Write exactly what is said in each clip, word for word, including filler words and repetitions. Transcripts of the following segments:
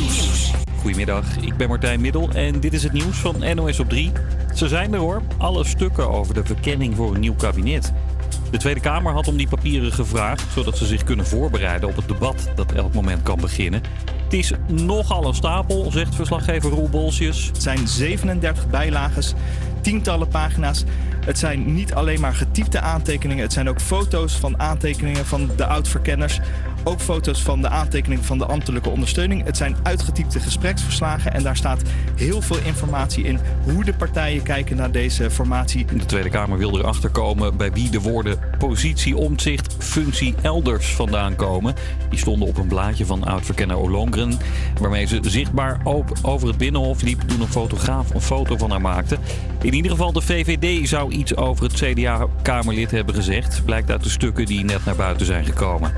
Nieuws. Goedemiddag, ik ben Martijn Middel en dit is het nieuws van N O S op drie. Ze zijn er hoor, alle stukken over de verkenning voor een nieuw kabinet. De Tweede Kamer had om die papieren gevraagd, zodat ze zich kunnen voorbereiden op het debat dat elk moment kan beginnen. Het is nogal een stapel, zegt verslaggever Roel Bolsjes. Het zijn zevenendertig bijlages, tientallen pagina's. Het zijn niet alleen maar getypte aantekeningen. Het zijn ook foto's van aantekeningen van de oud-verkenners. Ook foto's van de aantekening van de ambtelijke ondersteuning. Het zijn uitgetypte gespreksverslagen en daar staat heel veel informatie in hoe de partijen kijken naar deze formatie. De Tweede Kamer wil erachter komen bij wie de woorden positie, omzicht, functie elders vandaan komen. Die stonden op een blaadje van oud-verkenner Ollongren, waarmee ze zichtbaar op over het Binnenhof liep toen een fotograaf een foto van haar maakte. In ieder geval de V V D zou iets over het C D A-kamerlid hebben gezegd, blijkt uit de stukken die net naar buiten zijn gekomen.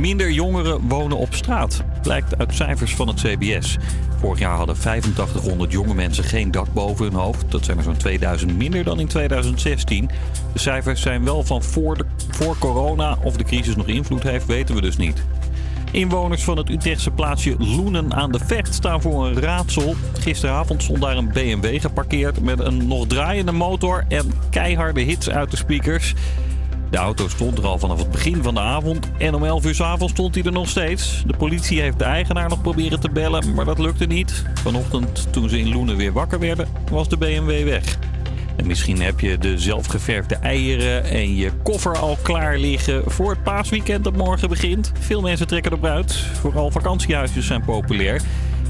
Minder jongeren wonen op straat, blijkt uit cijfers van het C B S. Vorig jaar hadden vijfentachtighonderd jonge mensen geen dak boven hun hoofd. Dat zijn er zo'n tweeduizend minder dan in tweeduizend zestien. De cijfers zijn wel van voor, de, voor corona. Of de crisis nog invloed heeft, weten we dus niet. Inwoners van het Utrechtse plaatsje Loenen aan de Vecht staan voor een raadsel. Gisteravond stond daar een B M W geparkeerd met een nog draaiende motor en keiharde hits uit de speakers. De auto stond er al vanaf het begin van de avond en om elf uur 's avonds stond hij er nog steeds. De politie heeft de eigenaar nog proberen te bellen, maar dat lukte niet. Vanochtend, toen ze in Loenen weer wakker werden, was de B M W weg. En misschien heb je de zelfgeverfde eieren en je koffer al klaar liggen voor het paasweekend dat morgen begint. Veel mensen trekken erop uit. Vooral vakantiehuisjes zijn populair.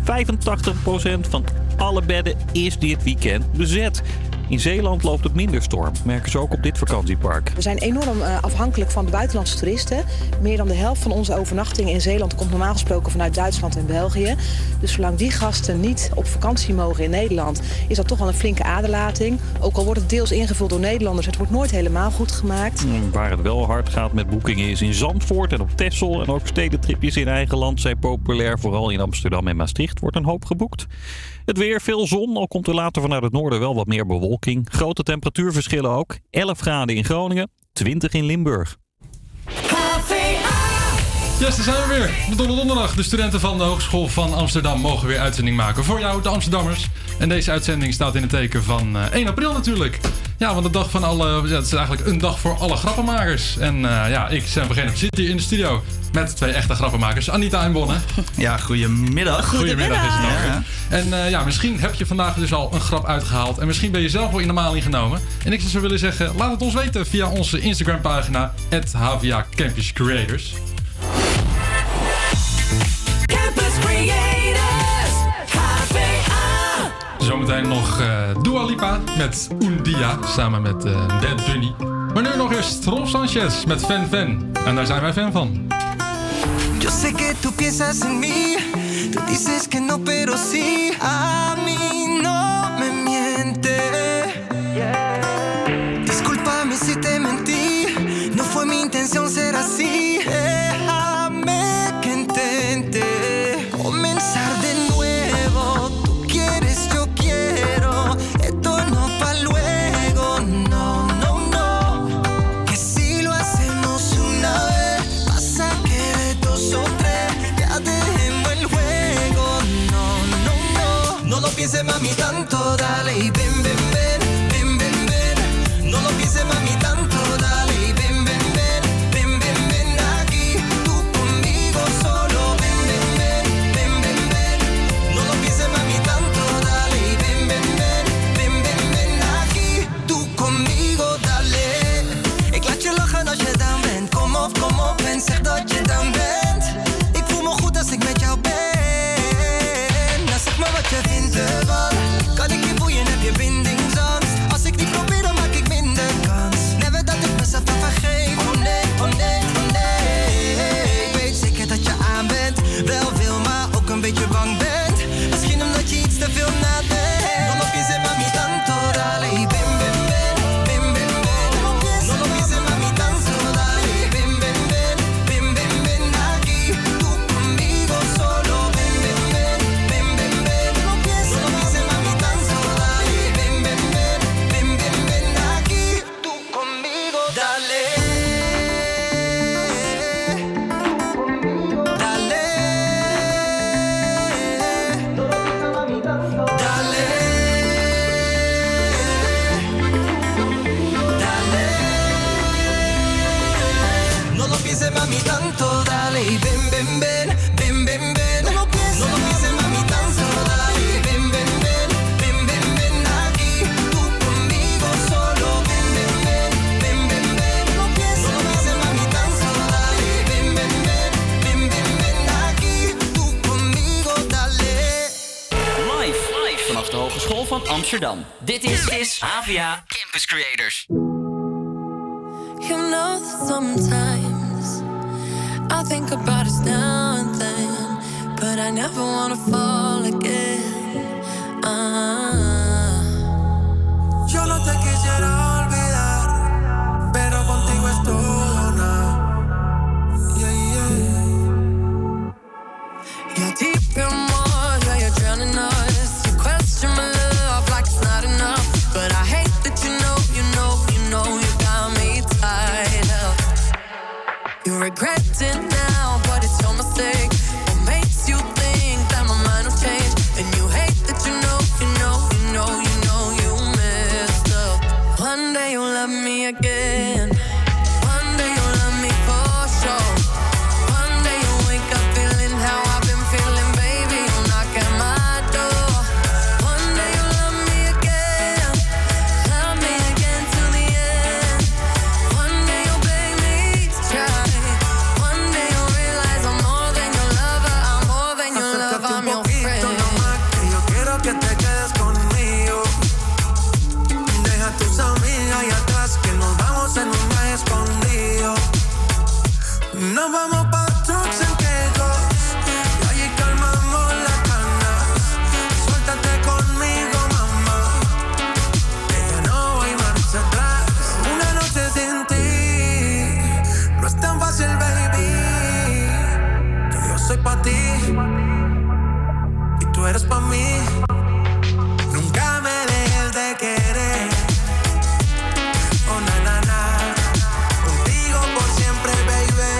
vijfentachtig procent van alle bedden is dit weekend bezet. In Zeeland loopt het minder storm, merken ze ook op dit vakantiepark. We zijn enorm afhankelijk van de buitenlandse toeristen. Meer dan de helft van onze overnachtingen in Zeeland komt normaal gesproken vanuit Duitsland en België. Dus zolang die gasten niet op vakantie mogen in Nederland, is dat toch wel een flinke aderlating. Ook al wordt het deels ingevuld door Nederlanders, het wordt nooit helemaal goed gemaakt. Waar het wel hard gaat met boekingen is in Zandvoort en op Texel. En ook stedentripjes in eigen land zijn populair. Vooral in Amsterdam en Maastricht wordt een hoop geboekt. Het weer, veel zon, al komt er later vanuit het noorden wel wat meer bewolking. Grote temperatuurverschillen ook. elf graden in Groningen, twintig in Limburg. Yes, daar zijn we weer. De Dolle Donderdag. De studenten van de Hogeschool van Amsterdam mogen weer uitzending maken voor jou, de Amsterdammers. En deze uitzending staat in het teken van één april natuurlijk. Ja, want de dag van alle, ja, het is eigenlijk een dag voor alle grappenmakers. En uh, ja, ik, Sam Vergeen, zit hier in de studio met twee echte grappenmakers, Anita en Bonne. Ja, goedemiddag. Goedemiddag is het nog. Ja. En uh, ja, misschien heb je vandaag dus al een grap uitgehaald. En misschien ben je zelf wel in de maling genomen. En ik zou willen zeggen, laat het ons weten via onze Instagram pagina, at h v a campus creators. Campus Creators, H V A. Zometeen nog uh, Dua Lipa met Un Dia, samen met uh, Dead Bunny. Maar nu nog eerst Rolf Sanchez met Fan Fan. En daar zijn wij fan van. Yo sé que tú piensas en mí. Tú dices que no, pero sí. A mí no me miente. Discúlpame si te mentí. No fue mi intención ser así. No lo pienses, mami, tanto, dale y ven, ven, ven, ven, ven, ven. No lo pienses, mami, tanto, dale y ven, ven, ven, ven, ven, ven aquí. Tú conmigo solo, ven, ven, ven, ven, ven, ven. No lo pienses, mami, tanto, dale y ven, ven, ven, ven, ven, ven aquí. Tú conmigo, dale. Ik laat je lachen als je dan bent. Kom op, kom op en zeg dat je dan bent. Ik voel me goed als ik met jou ben. Maar wat je vindt ervan, kan ik je boeien, heb je bindingsangst? Als ik niet probeer, dan maak ik minder kans. Never dat ik mezelf dan vergeef, oh nee, oh nee, oh nee. Ik weet zeker dat je aan bent, wel wil, maar ook een beetje bang bent. Misschien omdat je iets te veel nadenkt. No lo pienses, mami, tanto, dale y ven, ven, ven, ven, ven, ven. No lo pienses, mami, tanto, dale y ven, ven, ven, ven, ven, ven aquí. Tú conmigo solo, ven, ven, ven. Hey, ven, ven, ven, ven, ven, ven. No lo pienses, no lo pienses, mami, tan solo dale. Ven, ven, ven, ven, ven, ven aquí. Tú conmigo solo. Ven, ven, ven, ven, ven, ven. No lo pienses, no lo pienses, mami, tan solo dale. Ven, ven, ven, ven, ven, ven aquí. Tú conmigo dale. Live, live vanaf de Hogeschool van Amsterdam. Dit is, is Avia Campus Creators. You know that sometimes I think about us now and then, but I never wanna fall again. Ah. Yo no te quisiera olvidar, pero contigo es todo o nada. Yeah, yeah. You're deep in water, yeah, you're drowning us. You question my love like it's not enough, but I hate that you know, you know, you know you got me tied up. You regret it now, but it's your mistake. What makes you think that my mind will change? And you hate that you know, you know, you know, you know you messed up. One day you'll love me again. One day you'll love me for sure. One day you'll wake up feeling how I've been feeling, baby. You'll knock at my door. One day you'll love me again. Love me again till the end. One day you'll beg me to try. One day you'll realize I'm more than your lover, I'm more than your lover, I'm your friend. Acércate un poquito nomás, que yo quiero que te quedes conmigo. Deja a tus amigas y atrás, que nos vamos en un viaje escondido. Nos vamos pa' trucks en quejos, y allí calmamos las canas. Suéltate conmigo, mamá, que ya no hay marcha atrás. Una noche sin ti no es tan fácil, baby. Que yo soy pa' ti y tú eres pa' mí. Nunca me dejes de querer. Oh, na, na, na. Contigo por siempre, baby.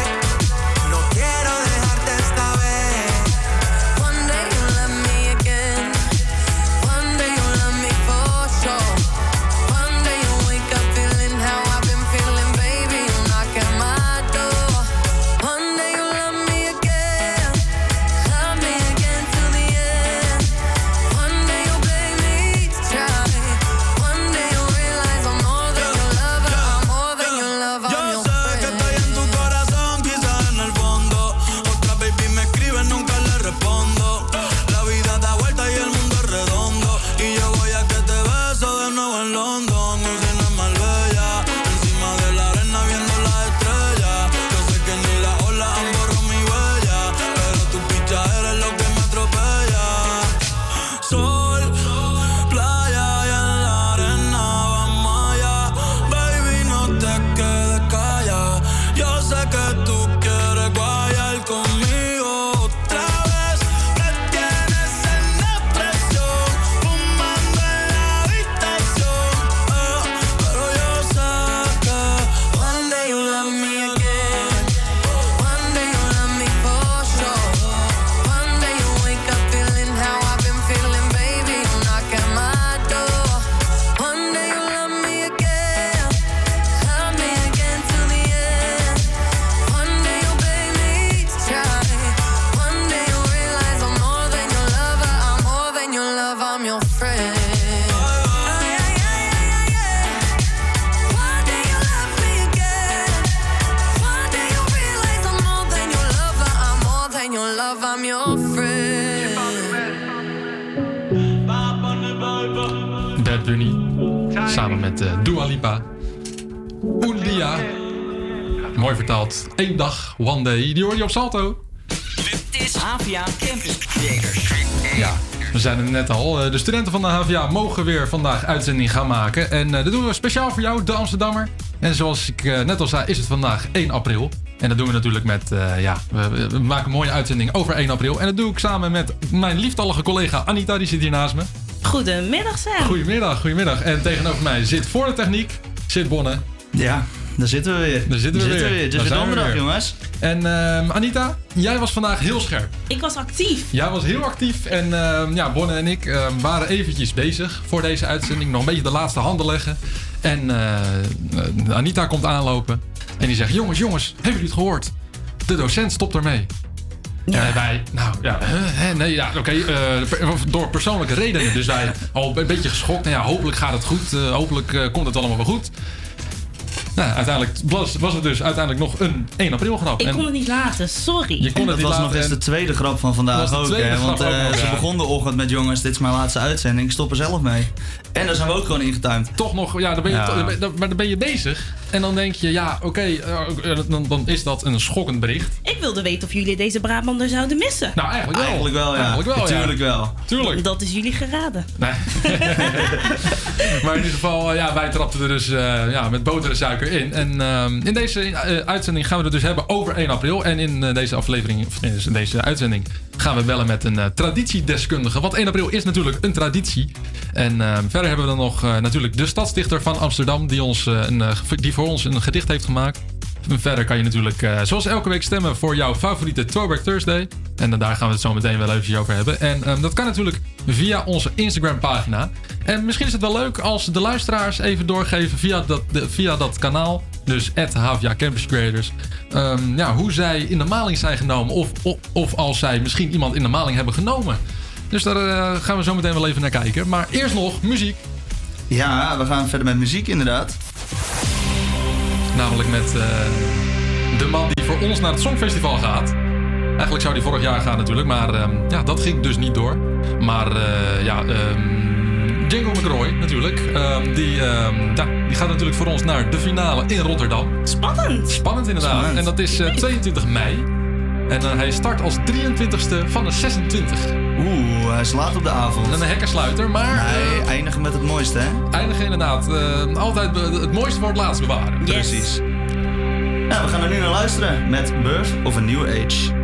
No quiero dejarte esta vez. One day you'll love me again. One day you'll love me for sure. One day you'll wake up feeling how I've been feeling, baby. You'll knock at my door. One day you'll love me again. Love me again till the end. One day you'll beg me to try. One day you'll realize I'm more than your lover, I'm more than your lover, I'm Yo your sé que friend. estoy en tu corazón, quizás en el fondo. Otra baby me escribe, nunca le respondo. La vida da vuelta y el mundo es redondo. Y yo voy a que te beso de nuevo en London. Usina más bella, encima de la arena viendo las estrellas. Yo sé que ni las olas han borrado mi huella, pero tu picha eres lo que me atropella. Sol, playa y en la arena vamos allá. Baby, no te quedes callada. Yo sé que tú quieres guayar conmigo otra vez. Me tienes en la presión, fumando en la habitación. Eh, pero yo sé que one day you love me again. One day you love me for sure. One day you wake up feeling how I've been feeling, baby. You knock at my door. One day you love me again. Love me again till the end. One day you'll beg me to try. One day you'll realize I'm more than your lover, I'm more than your lover, I'm your friend. Ay, ay, ay, ay, ay. One day you'll love me again. One day you'll realize I'm more than your lover, I'm more than your lover, I'm your friend. Bad Bunny, samen met eh, Dua Lipa. Un Dia. Mooi vertaald. Eén dag, one day. Die hoor je op Salto. Dit is Avia Campus Creators. Ja, we zeiden het net al. eh, De studenten van de H V A mogen weer vandaag uitzending gaan maken. En eh, dat doen we speciaal voor jou, de Amsterdammer. En zoals ik eh, net al zei, is het vandaag één april. En dat doen we natuurlijk met, eh, ja, we, we maken een mooie uitzending over één april. En dat doe ik samen met mijn lieftallige collega Anita, die zit hier naast me. Goedemiddag, Sam. Goedemiddag, goedemiddag. En tegenover mij zit voor de techniek, zit Bonne. Ja, daar zitten we weer. Daar zitten we weer. Het is Daar weer zijn we donderdag, weer. jongens. En ehm, Anita, jij was vandaag heel scherp. Ik was actief. Jij was heel actief en ehm, ja, Bonne en ik ehm, waren eventjes bezig voor deze uitzending. Nog een beetje de laatste handen leggen. En eh, eh, Anita komt aanlopen en die zegt, jongens, jongens, hebben jullie het gehoord? de docent stopt ermee. Ja. En wij, nou ja, hè, nee, ja, oké, okay, uh, door persoonlijke redenen. Dus wij al een beetje geschokt. Nou ja, hopelijk gaat het goed. Uh, hopelijk uh, komt het allemaal wel goed. Nou, uiteindelijk was, was het dus uiteindelijk nog een één april grap. Ik en kon het niet laten, sorry. Je kon het dat was nog eens de tweede grap van vandaag ook. Hè? Want uh, ook, ze ja. begon de ochtend met jongens, dit is mijn laatste uitzending, ik stop er zelf mee. En daar zijn we ook gewoon ingetuimd. Toch nog, ja, dan ben je, ja. To, dan, maar dan ben je bezig. En dan denk je, ja, oké, okay, uh, dan, dan is dat een schokkend bericht. Ik wilde weten of jullie deze Brabander zouden missen. Nou, eigenlijk wel. Eigenlijk wel, ja. Eigenlijk wel, ja. Tuurlijk wel. Tuurlijk. Dat is jullie geraden. Nee. Maar in ieder geval, ja, wij trapten er dus uh, ja, met boter en suiker in. En um, in deze uh, uitzending gaan we het dus hebben over één april. En in uh, deze aflevering, in deze uitzending, gaan we bellen met een uh, traditiedeskundige. Want één april is natuurlijk een traditie. En uh, verder hebben we dan nog uh, natuurlijk de stadsdichter van Amsterdam, die, ons, uh, een, uh, die voor ons een gedicht heeft gemaakt. En verder kan je natuurlijk, uh, zoals elke week, stemmen voor jouw favoriete Throwback Thursday. En uh, daar gaan we het zo meteen wel eventjes over hebben. En um, dat kan natuurlijk via onze Instagram-pagina. En misschien is het wel leuk als de luisteraars even doorgeven via dat, de, via dat kanaal. Dus at H V A Campus Creators. Um, ja, hoe zij in de maling zijn genomen. Of, of, of als zij misschien iemand in de maling hebben genomen. Dus daar uh, gaan we zo meteen wel even naar kijken. Maar eerst nog muziek. Ja, we gaan verder met muziek inderdaad. Namelijk met uh, de man die voor ons naar het Songfestival gaat. Eigenlijk zou die vorig jaar gaan natuurlijk. Maar uh, ja, dat ging dus niet door. Maar uh, ja... Um, Django McCroy natuurlijk, um, die, um, ja, die gaat natuurlijk voor ons naar de finale in Rotterdam. Spannend! Spannend inderdaad. Spannend. En dat is uh, tweeëntwintig mei. En uh, hij start als drieëntwintigste van de zesentwintig. Oeh, hij slaat op de avond. En een hekkersluiter, maar... Nee, eindigen met het mooiste, hè? Eindigen inderdaad. Uh, altijd be- het mooiste voor het laatst bewaren. Yes. Precies. Nou, we gaan er nu naar luisteren met Birth of a New Age.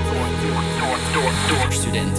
Door, door, door, door studenten.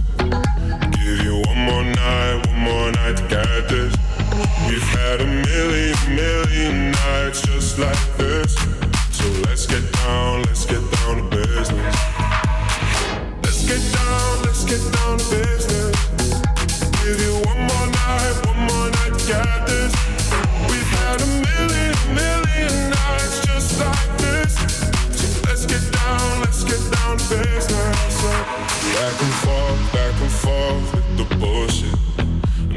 Give you one more night, one more night to get this. We've had a million, million nights just like this. So let's get down, let's get down to business. Let's get down, let's get down to business. Give you one more night, one more night to get this. We've had a million, million nights just like this. So let's get down, let's get down to business. Back and forth, back and forth with the bullshit.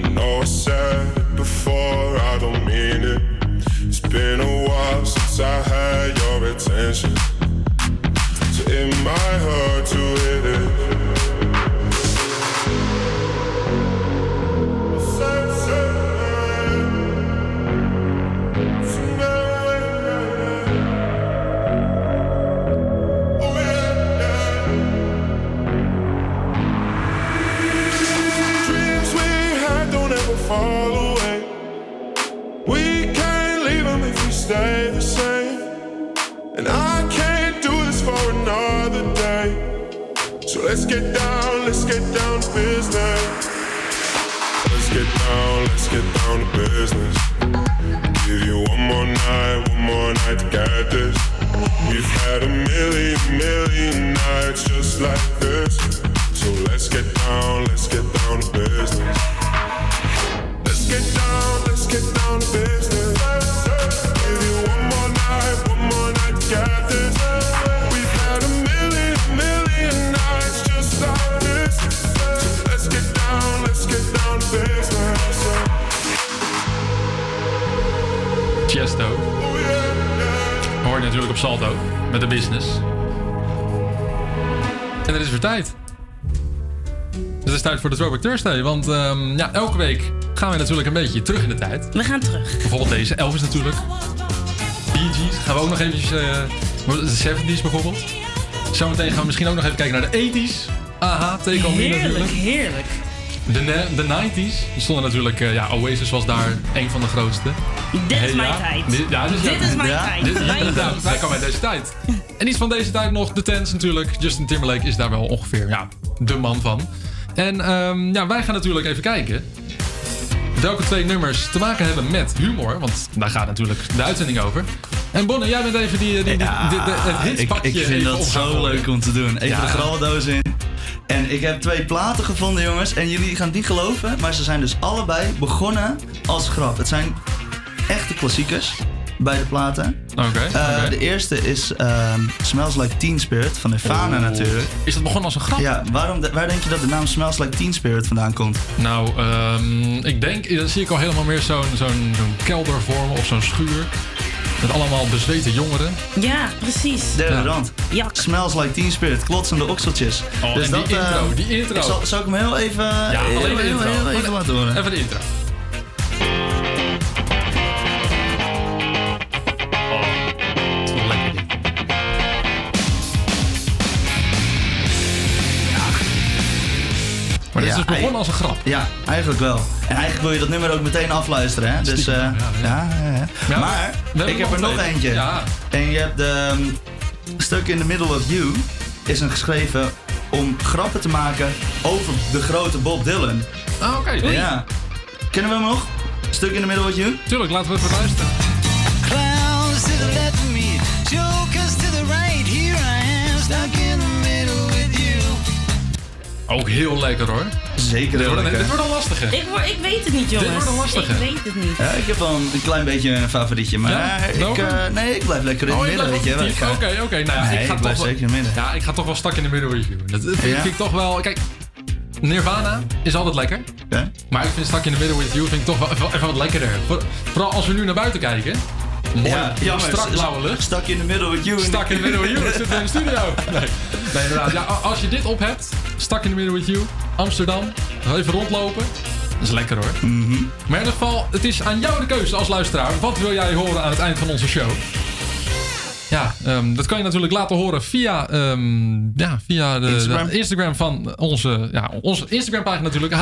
I know I said it before, I don't mean it. It's been a while since I had your attention, so it might hurt to hit it. Dreams we had don't ever fall away. We can't leave them if we stay the same. And I can't do this for another day. So let's get down, let's get down to business. Let's get down, let's get down to business. Give you one more night, one more night to get this. We've had a million, million nights just like this. So let's get down, let's get down to business. Let's get down, let's get down to business. Give you one more night, one more night to get this. We've had a million, million nights just like this. So let's get down, let's get down to business. Chesto. Hoor je natuurlijk op Salto met de business. En er is weer tijd. Dus het is tijd voor de Throwback Thursday, want um, ja, elke week gaan we natuurlijk een beetje terug in de tijd. We gaan terug. Bijvoorbeeld deze, Elvis natuurlijk. Bee Gees, gaan we ook nog eventjes, uh, de seventies bijvoorbeeld. Zometeen gaan we misschien ook nog even kijken naar de eighties. Aha, take on me natuurlijk. Heerlijk, heerlijk. De, de nineties, er stonden natuurlijk, uh, ja, Oasis was daar een van de grootste. Dit is mijn tijd. Dit is mijn tijd. Wij komen uit deze tijd. En iets van deze tijd nog, de Tents natuurlijk. Justin Timberlake is daar wel ongeveer, ja, de man van. En um, ja, wij gaan natuurlijk even kijken welke twee nummers te maken hebben met humor. Want daar gaat natuurlijk de uitzending over. En Bonne, jij bent even die, die, die, ja, die, die, die het hitspakje. Ik, ik vind dat zo leuk om te doen. Even ja. de graldoos in. En ik heb twee platen gevonden, jongens. En jullie gaan die geloven. Maar ze zijn dus allebei begonnen als grap. Het zijn echte klassiekers bij de platen. Oké. Okay, uh, okay. De eerste is uh, Smells Like Teen Spirit van Nirvana, oh, natuurlijk. Is dat begonnen als een grap? Ja, waarom de, waar denk je dat de naam Smells Like Teen Spirit vandaan komt? Nou, um, ik denk, dan zie ik al helemaal meer zo'n, zo'n, zo'n kelder vormen of zo'n schuur. Met allemaal bezweten jongeren. Ja, precies. Derde ja. rand. Jak. Smells Like Teen Spirit, klotsende okseltjes. Oh, dus en dat, die intro, uh, die intro. Zal, zal ik hem heel even... Ja, alleen heel, de intro. Heel, heel, heel even laten horen. Even de intro. Maar dit ja, is dus begonnen als een grap. Ja, eigenlijk wel. En eigenlijk wil je dat nummer ook meteen afluisteren, hè? Dus, uh, ja, ja. Ja, ja, ja. Maar, ja, ik heb er nog even. eentje. Ja. En je hebt de um, Stuck in the Middle of You is een geschreven om grappen te maken over de grote Bob Dylan. Ah, oké. Okay, ja. Kennen we hem nog? Stuck in the Middle of You? Tuurlijk, laten we het even luisteren. Clowns to the left of me, jokers to the right, here I am, stuck in the middle with you. Ook heel lekker hoor. Zeker heel lekker. Dit wordt al lastiger. Ik, word, ik weet het niet, jongens. Dit wordt al lastiger. Ik weet het niet. Ja, ik heb wel een, een klein beetje een favorietje, maar ja, ik, uh, nee, ik blijf lekker in het midden, weet je wel. Oké, oké. Ik blijf zeker in het midden. Ja, ik ga toch wel stak in de middel review. Dat vind ja. ik toch wel... Kijk, Nirvana is altijd lekker. Ja? Maar ik vind Stuck in the Middle with You vind ik toch wel even wat lekkerder. Vooral als we nu naar buiten kijken. Ja, ja, strak blauwe lucht. Stak in de middle with you. Stak in de middle with you. We zitten in de studio. Nee, nee inderdaad. Ja, als je dit op hebt, stak in de middle with you. Amsterdam. Even rondlopen. Dat is lekker hoor. Mm-hmm. Maar in ieder geval, het is aan jou de keuze als luisteraar. Wat wil jij horen aan het eind van onze show? Ja, um, dat kan je natuurlijk laten horen via, um, ja, via de Instagram. de Instagram van onze, ja, onze Instagram-pagina natuurlijk.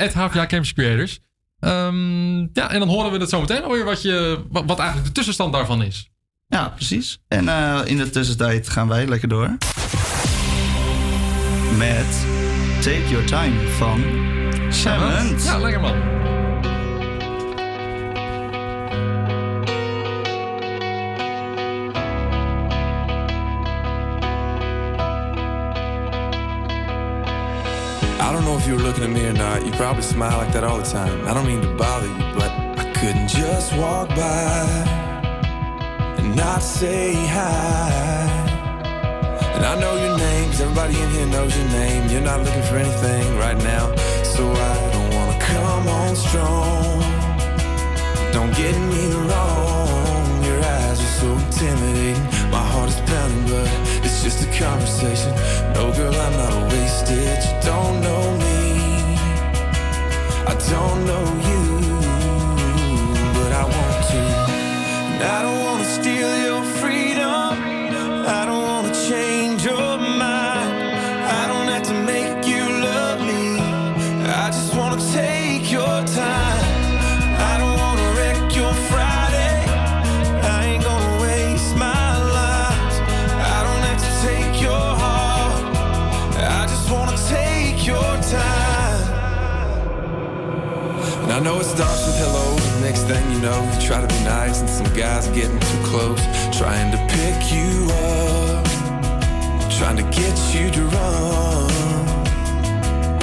at H V A Campus Creators. Um, ja, en dan horen we het zo meteen alweer wat, je, wat, wat eigenlijk de tussenstand daarvan is. Ja, precies. En uh, in de tussentijd gaan wij lekker door. Met Take Your Time van Cement. Ja, lekker man. I don't know if you were looking at me or not. You probably smile like that all the time. I don't mean to bother you, but I couldn't just walk by and not say hi. And I know your name, 'cause everybody in here knows your name. You're not looking for anything right now, so I don't wanna come on strong. Don't get me wrong. Your eyes are so intimidating. My heart is pounding, but it's just a conversation. No girl, I'm not wasted. You don't know me, I don't know you, but I want to. And I don't wanna steal your freedom, I don't wanna change your mind, I don't have to make you love me, I just wanna take your time. I don't wanna wreck your Friday, I ain't gonna waste my life, I don't have to take your heart, I just wanna take your time. And I know it starts with hello, next thing you know you try to be nice and some guys are getting too close, trying to pick you up, trying to get you to run.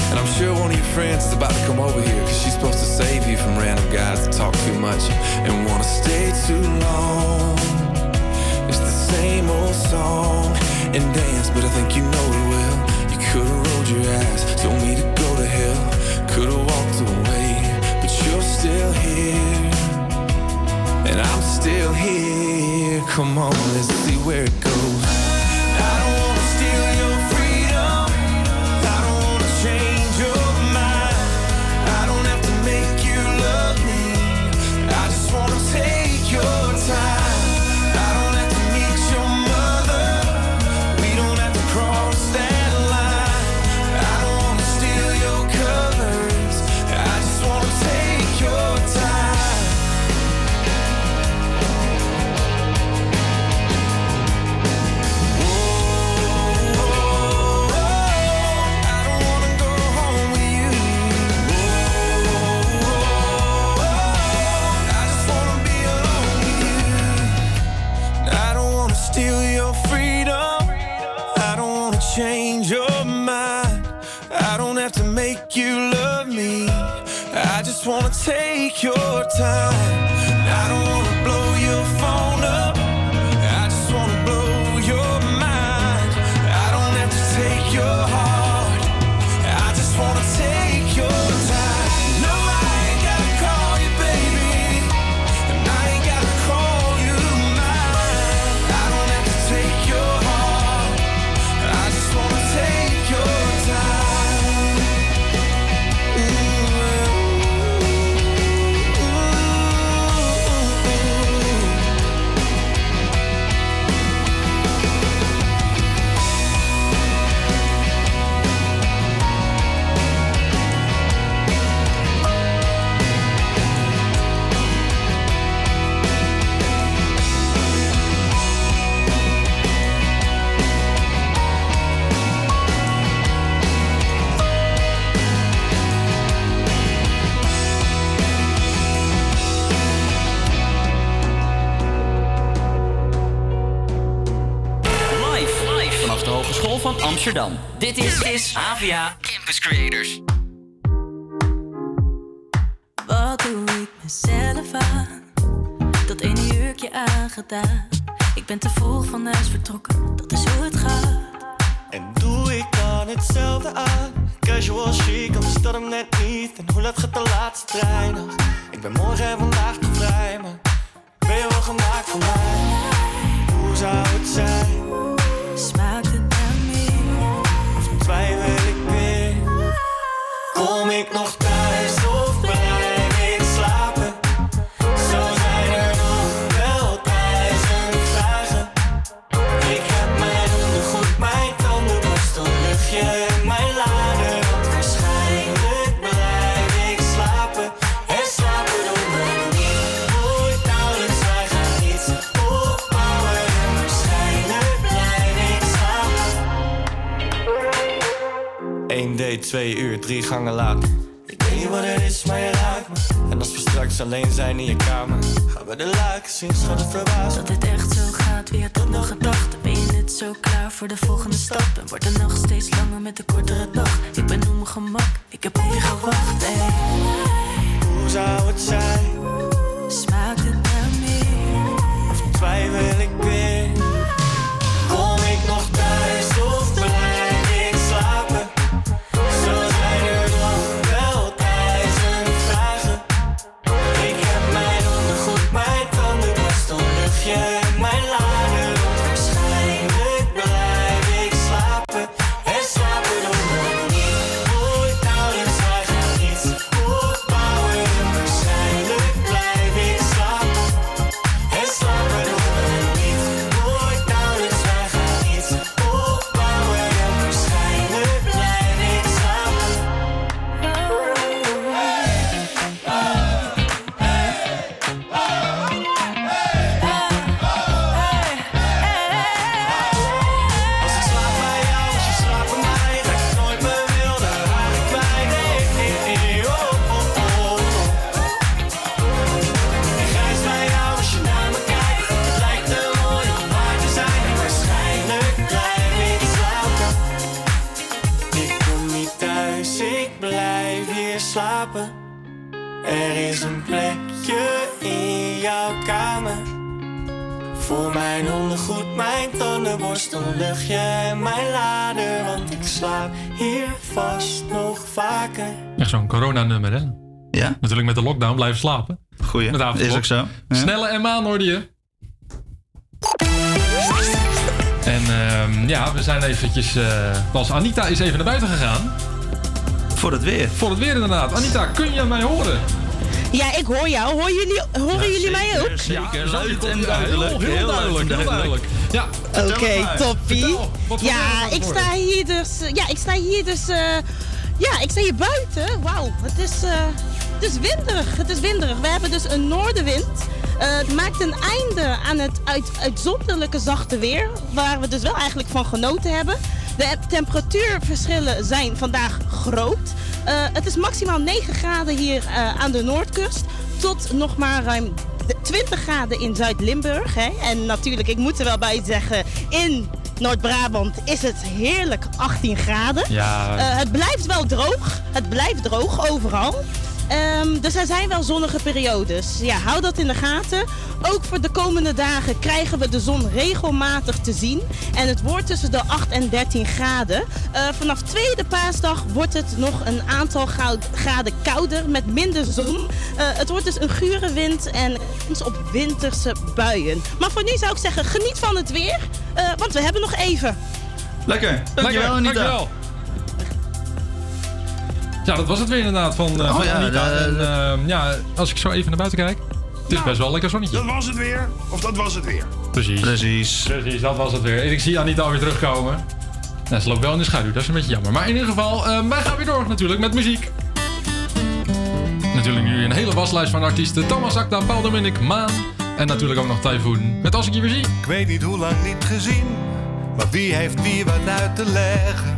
And I'm sure one of your friends is about to come over here, 'cause she's supposed to save you from random guys that talk too much and wanna stay too long. It's the same old song and dance, but I think you know it well. You could've rolled your eyes, told me to go to hell, could've walked away, but you're still here and I'm still here. Come on, let's see where it goes. I don't wanna steal your freedom, I don't wanna change your mind, I don't have to make you love me, I just wanna take your time. I don't have to meet your mother, we don't have to cross that line, I don't wanna steal your colors, I just wanna take your time. I don't wanna go home with you, I just wanna be alone with you. I don't wanna steal your freedom, I don't wanna change your mind, I don't have to make you love me, I just wanna take your time. I don't wanna blow your phone up, I just wanna blow your mind, I don't have to take your heart, I just wanna take your time. No, I ain't gotta call you baby, and I ain't gotta call you mine, I don't have to take your heart, I just wanna take your time. Live, live vanaf de Hogeschool van Amsterdam. Dit is, is H V A Campus Creators. Wat doe ik mezelf aan? Dat ene jurkje aangedaan. Ik ben te vroeg van huis vertrokken, dat is hoe het gaat. En doe ik dan hetzelfde aan? Casual chic, anders dat hem net niet. En hoe laat gaat de laatste trein nog? Ik ben morgen en vandaag te vrij, maar veel gemaakt van mij. Hoe zou het zijn? Smaakt het naar meer? Of twijfel ik weer? Kom ik nog thuis of blijf ik slapen? Zo zijn er nog wel duizend vragen. Ik heb mijn ondergoed, mijn tandenborstel, luchtje en mijn lader. Want waarschijnlijk blijf ik slapen. En slapen doen we niet. Ooit nauwelijks, wij gaan iets opbouwen. En waarschijnlijk blijf ik slapen. Eén date, twee uur, drie gangen later. Ik weet niet wat het is, maar je raakt me. En als we straks alleen zijn in je kamer, gaan we de lakens zien, schat, het verbaast me. Dat het echt zo gaat, wie had dat nog gedacht? Dan ben je net zo klaar voor de volgende stap. En wordt de nacht steeds langer met de kortere dag. Ik ben op mijn gemak, ik heb op je gewacht, hey. Hoe zou het zijn? Smaakt het naar meer? Of twijfel ik weer? Kom ik nog thuis of blijf ik slapen? Zo zijn er nog wel duizend vragen. Ik heb mijn ondergoed, mijn tandenborstel, luchtje en mijn lader. Want waarschijnlijk blijf ik slapen. En slapen doen we niet. Ooit nauwelijks, wij gaan iets opbouwen. En waarschijnlijk blijf ik slapen. En slapen doen we niet. Ooit nauwelijks, wij gaan iets opbouwen. En waarschijnlijk blijf ik slapen. Als ik slaap bij jou, als je slaapt bij mij, dat ik het nooit meer wil, dan raak ik mij. Nee, nee, nee, oh, oh, oh. Ik reis bij jou, als je naar me kijkt, het lijkt te mooi om waar te zijn. En waarschijnlijk blijf ik slapen. Ik kom niet thuis, ik blijf hier slapen. Er is een plekje in jouw kamer. Voor mijn ondergoed, mijn tandenborstel, luchtje en mijn lader. Want ik slaap hier vast nog vaker. Echt zo'n coronanummer, hè? Ja, Natuurlijk met de lockdown blijven slapen. goeie. Met de avondklok. Is ook zo. Ja. Snelle en Maan hoorde je. En ehm, ja, we zijn eventjes... eh, was Anita is even naar buiten gegaan. Voor het weer. Voor het weer inderdaad. Anita, kun je mij horen? Ja, ik hoor jou. Hoor jullie, horen jullie mij ook? Zeker, luid en duidelijk. Heel, heel, duidelijk, heel duidelijk. Ja, Oké, toppie. Vertel, wat voor weer Ja, gaat ik worden? sta hier dus... eh, Ja, ik sta hier dus... eh, ja, ik sta hier buiten. Wauw, het is... eh, het is winderig, het is winderig. We hebben dus een noordenwind. Eh, het maakt een einde aan het uit, uitzonderlijke zachte weer. Waar we dus wel eigenlijk van genoten hebben. De ep- temperatuurverschillen zijn vandaag groot. Eh, het is maximaal negen graden hier eh, aan de noordkust. Tot nog maar ruim twintig graden in Zuid-Limburg. Hè. En natuurlijk, ik moet er wel bij zeggen, in Noord-Brabant is het heerlijk achttien graden. Ja. Eh, het blijft wel droog. Het blijft droog overal. Ehm, dus er zijn wel zonnige periodes. Ja, hou dat in de gaten. Ook voor de komende dagen krijgen we de zon regelmatig te zien. En het wordt tussen de acht en dertien graden. Eh, vanaf tweede paasdag wordt het nog een aantal goud- graden kouder met minder zon. Eh, het wordt dus een gure wind en kans op winterse buien. Maar voor nu zou ik zeggen, geniet van het weer, eh, want we hebben nog even. Lekker. Dankjewel, Anita. Dankjewel. Ja, dat was het weer inderdaad van, eh, Oh, van ja, Anita. eh, En, eh, ja, als ik zo even naar buiten kijk, het is best wel een lekker zonnetje. Dat was het weer, of dat was het weer. Precies. Precies. Precies, dat was het weer. En ik zie Anita alweer terugkomen. Nou, ze loopt wel in de schaduw, dat is een beetje jammer. Maar in ieder geval, eh, wij gaan weer door natuurlijk met muziek. Natuurlijk nu een hele waslijst van artiesten. Thomas Acda, Paul Dominic, Maan en natuurlijk ook nog Typhoon. Met Als ik je weer zie. Ik weet niet hoe lang niet gezien, maar wie heeft wie wat uit te leggen?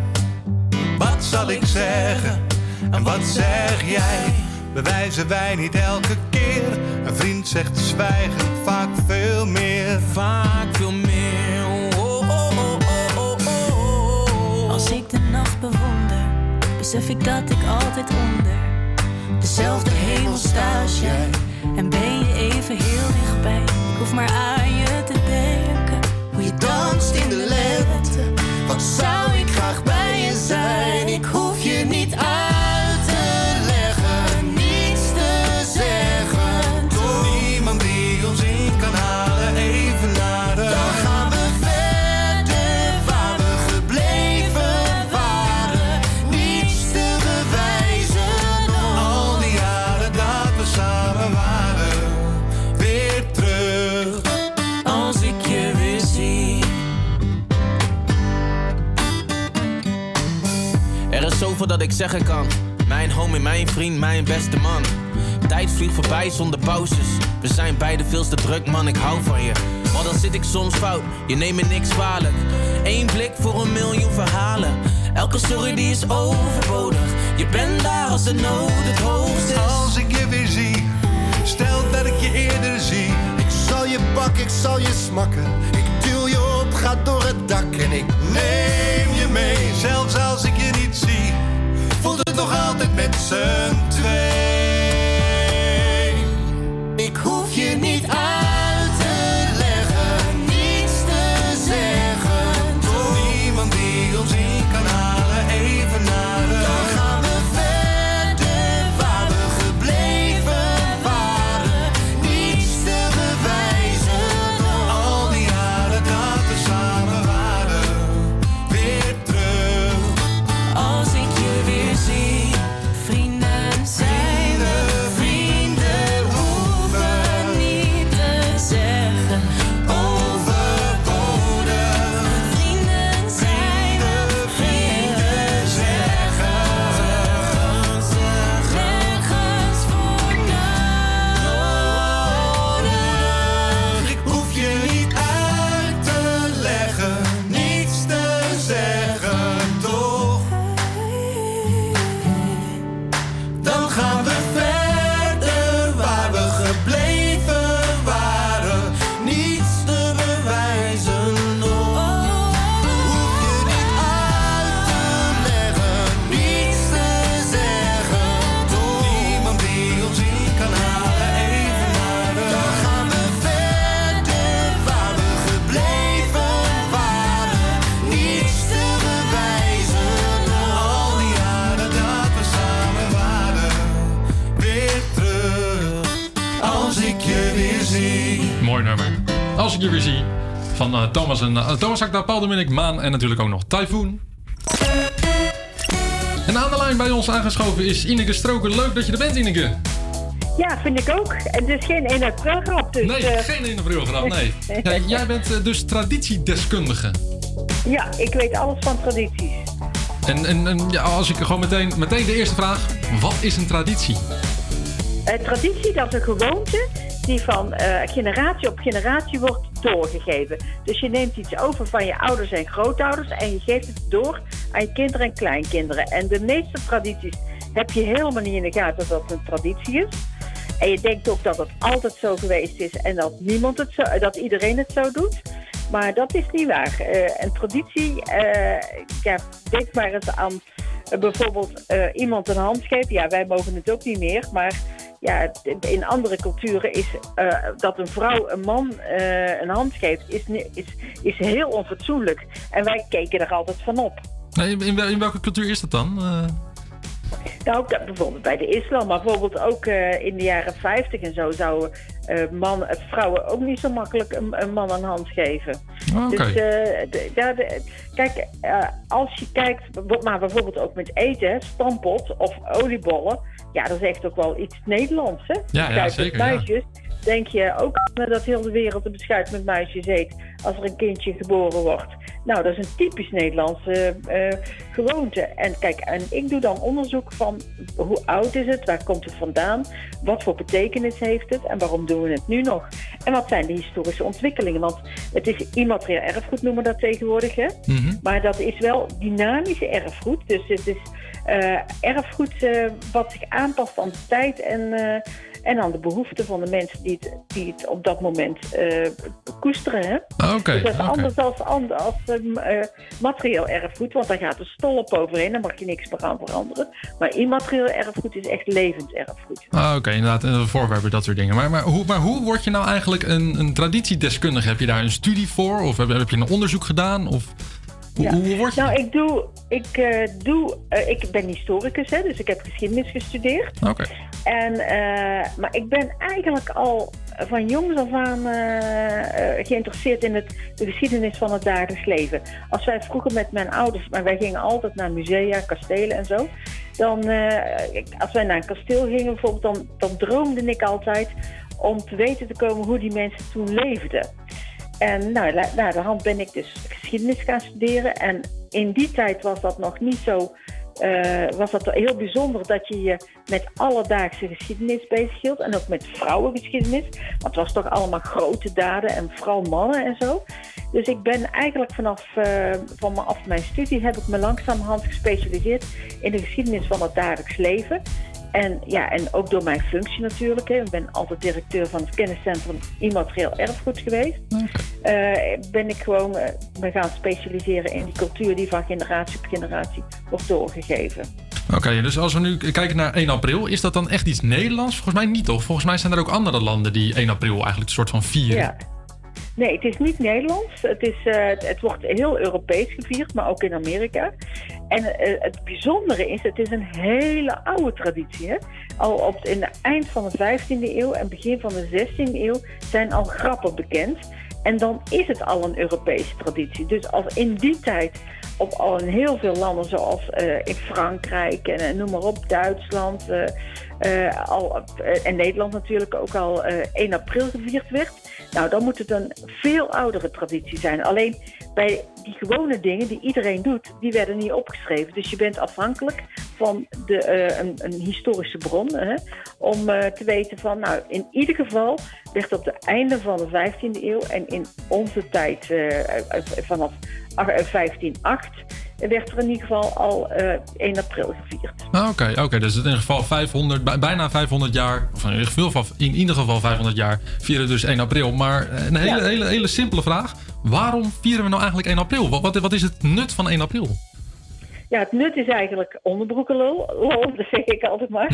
Wat zal ik zeggen? En wat zeg jij? Bewijzen wij niet elke keer? Een vriend zegt zwijgen vaak veel meer. Vaak veel meer. Oh, oh, oh, oh, oh, oh. Als ik de nacht bewonder, besef ik dat ik altijd onder dezelfde hemel sta als jij. En ben je even heel dichtbij. Ik hoef maar aan je te denken. Hoe je danst in de lente. Wat zou ik graag bij je zijn? Ik hoef je niet uit te leggen, niets te zeggen. Door niemand die ons in kan voordat ik zeggen kan. Mijn homie, mijn vriend, mijn beste man. Tijd vliegt voorbij zonder pauzes. We zijn beide veel te druk, man, ik hou van je. Maar dan zit ik soms fout, je neemt me niks kwalijk. Eén blik voor een miljoen verhalen. Elke sorry die is overbodig. Je bent daar als de nood het hoogst is. Als ik je weer zie, stel dat ik je eerder zie. Ik zal je pakken, ik zal je smakken. Ik duw je op, ga door het dak en ik neem je mee. Zelfs als ik je niet zie, voelt het nog altijd met z'n twee. Ik hoef je niet aan. Als ik je weer zie, van uh, Thomas en uh, Thomas Acda, Paul Dominic, Maan en natuurlijk ook nog Typhoon. En aan de lijn bij ons aangeschoven is Ineke Stroker. Leuk dat je er bent, Ineke. Ja, vind ik ook. Het is geen ene programma. Dus, nee, uh... geen ene programma, nee. Ja, jij bent uh, dus traditiedeskundige. Ja, ik weet alles van tradities. En, en, en ja, als ik gewoon meteen, meteen de eerste vraag, wat is een traditie? Uh, traditie, dat is een gewoonte die van uh, generatie op generatie wordt doorgegeven. Dus je neemt iets over van je ouders en grootouders en je geeft het door aan je kinderen en kleinkinderen. En de meeste tradities heb je helemaal niet in de gaten dat het een traditie is. En je denkt ook dat het altijd zo geweest is en dat niemand het zo, dat iedereen het zo doet. Maar dat is niet waar. Uh, een traditie, uh, ja, denk maar eens aan uh, bijvoorbeeld uh, iemand een hand geven. Ja, wij mogen het ook niet meer, maar... Ja, in andere culturen is uh, dat een vrouw een man uh, een hand geeft, is, is, is heel onfatsoenlijk. En wij keken er altijd van op. In, in, wel, in welke cultuur is dat dan? Uh... Nou, bijvoorbeeld bij de islam, maar bijvoorbeeld ook uh, in de jaren vijftig en zo zouden uh, man, vrouwen ook niet zo makkelijk een, een man een hand geven. Oh, okay. Dus uh, de, ja, de, kijk, uh, als je kijkt, maar bijvoorbeeld ook met eten, stampot of oliebollen, ja, dat is echt ook wel iets Nederlands, hè? Ja, ja, zeker. Muisjes, ja. Denk je ook dat heel de wereld een beschuit met muisjes eet als er een kindje geboren wordt. Nou, dat is een typisch Nederlandse uh, uh, gewoonte. En kijk, en ik doe dan onderzoek van hoe oud is het, waar komt het vandaan, wat voor betekenis heeft het en waarom doen we het nu nog? En wat zijn de historische ontwikkelingen? Want het is immaterieel erfgoed, noemen we dat tegenwoordig, hè? Mm-hmm. Maar dat is wel dynamische erfgoed. Dus het is uh, erfgoed uh, wat zich aanpast aan de tijd en... Uh, En aan de behoeften van de mensen die het, die het op dat moment uh, koesteren. Hè? Ah, okay, dus dat is okay. Anders als, anders als uh, materieel erfgoed. Want daar gaat de stolp overheen. Daar mag je niks meer aan veranderen. Maar immaterieel erfgoed is echt levend erfgoed. Ah, Oké, okay, inderdaad. Voorwerpen, dat soort dingen. Maar, maar, hoe, maar hoe word je nou eigenlijk een, een traditiedeskundige? Heb je daar een studie voor? Of heb, heb je een onderzoek gedaan? Of... Hoe, ja. hoe word je? Nou, ik doe, ik uh, doe, uh, ik ben historicus, hè, dus ik heb geschiedenis gestudeerd. Oké. Okay. En, uh, maar ik ben eigenlijk al van jongs af aan uh, uh, geïnteresseerd in het, de geschiedenis van het dagelijks leven. Als wij vroeger met mijn ouders, maar wij gingen altijd naar musea, kastelen en zo. Dan, uh, als wij naar een kasteel gingen bijvoorbeeld, dan, dan droomde ik altijd om te weten te komen hoe die mensen toen leefden. En nou, na de hand ben ik dus geschiedenis gaan studeren. En in die tijd was dat nog niet zo uh, was dat heel bijzonder dat je je met alledaagse geschiedenis bezighield. En ook met vrouwengeschiedenis. Want het was toch allemaal grote daden en vooral mannen en zo. Dus ik ben eigenlijk vanaf, uh, vanaf mijn studie heb ik me langzamerhand gespecialiseerd in de geschiedenis van het dagelijks leven. En, ja, en ook door mijn functie natuurlijk. Hè. Ik ben altijd directeur van het kenniscentrum immaterieel erfgoed geweest. Uh, ben ik gewoon uh, me gaan specialiseren in die cultuur die van generatie op generatie wordt doorgegeven. Oké, okay, dus als we nu kijken naar één april, is dat dan echt iets Nederlands? Volgens mij niet, toch? Volgens mij zijn er ook andere landen die één april eigenlijk een soort van vieren. Ja. Nee, het is niet Nederlands. Het, is, uh, het wordt heel Europees gevierd, maar ook in Amerika. En uh, het bijzondere is, het is een hele oude traditie. Hè? Al op het, in het eind van de vijftiende eeuw en begin van de zestiende eeuw zijn al grappen bekend. En dan is het al een Europese traditie. Dus als in die tijd op al in heel veel landen, zoals uh, in Frankrijk en uh, noem maar op, Duitsland uh, uh, al, uh, en Nederland natuurlijk ook al uh, één april gevierd werd. Nou, dan moet het een veel oudere traditie zijn. Alleen bij die gewone dingen die iedereen doet, die werden niet opgeschreven. Dus je bent afhankelijk van de, uh, een, een historische bron hè, om uh, te weten van, nou, in ieder geval werd op het einde van de vijftiende eeuw en in onze tijd uh, vanaf vijftien acht werd er in ieder geval al uh, één april gevierd. Ah, Oké, okay, okay. Dus in ieder geval vijfhonderd, bijna vijfhonderd jaar, of in ieder geval, in ieder geval vijfhonderd jaar vieren dus één april. Maar een hele, ja. hele, hele simpele vraag. Waarom vieren we nou eigenlijk één april? Wat, wat, wat is het nut van één april? Ja, het nut is eigenlijk onderbroekenlol. Lol, dat zeg ik altijd maar.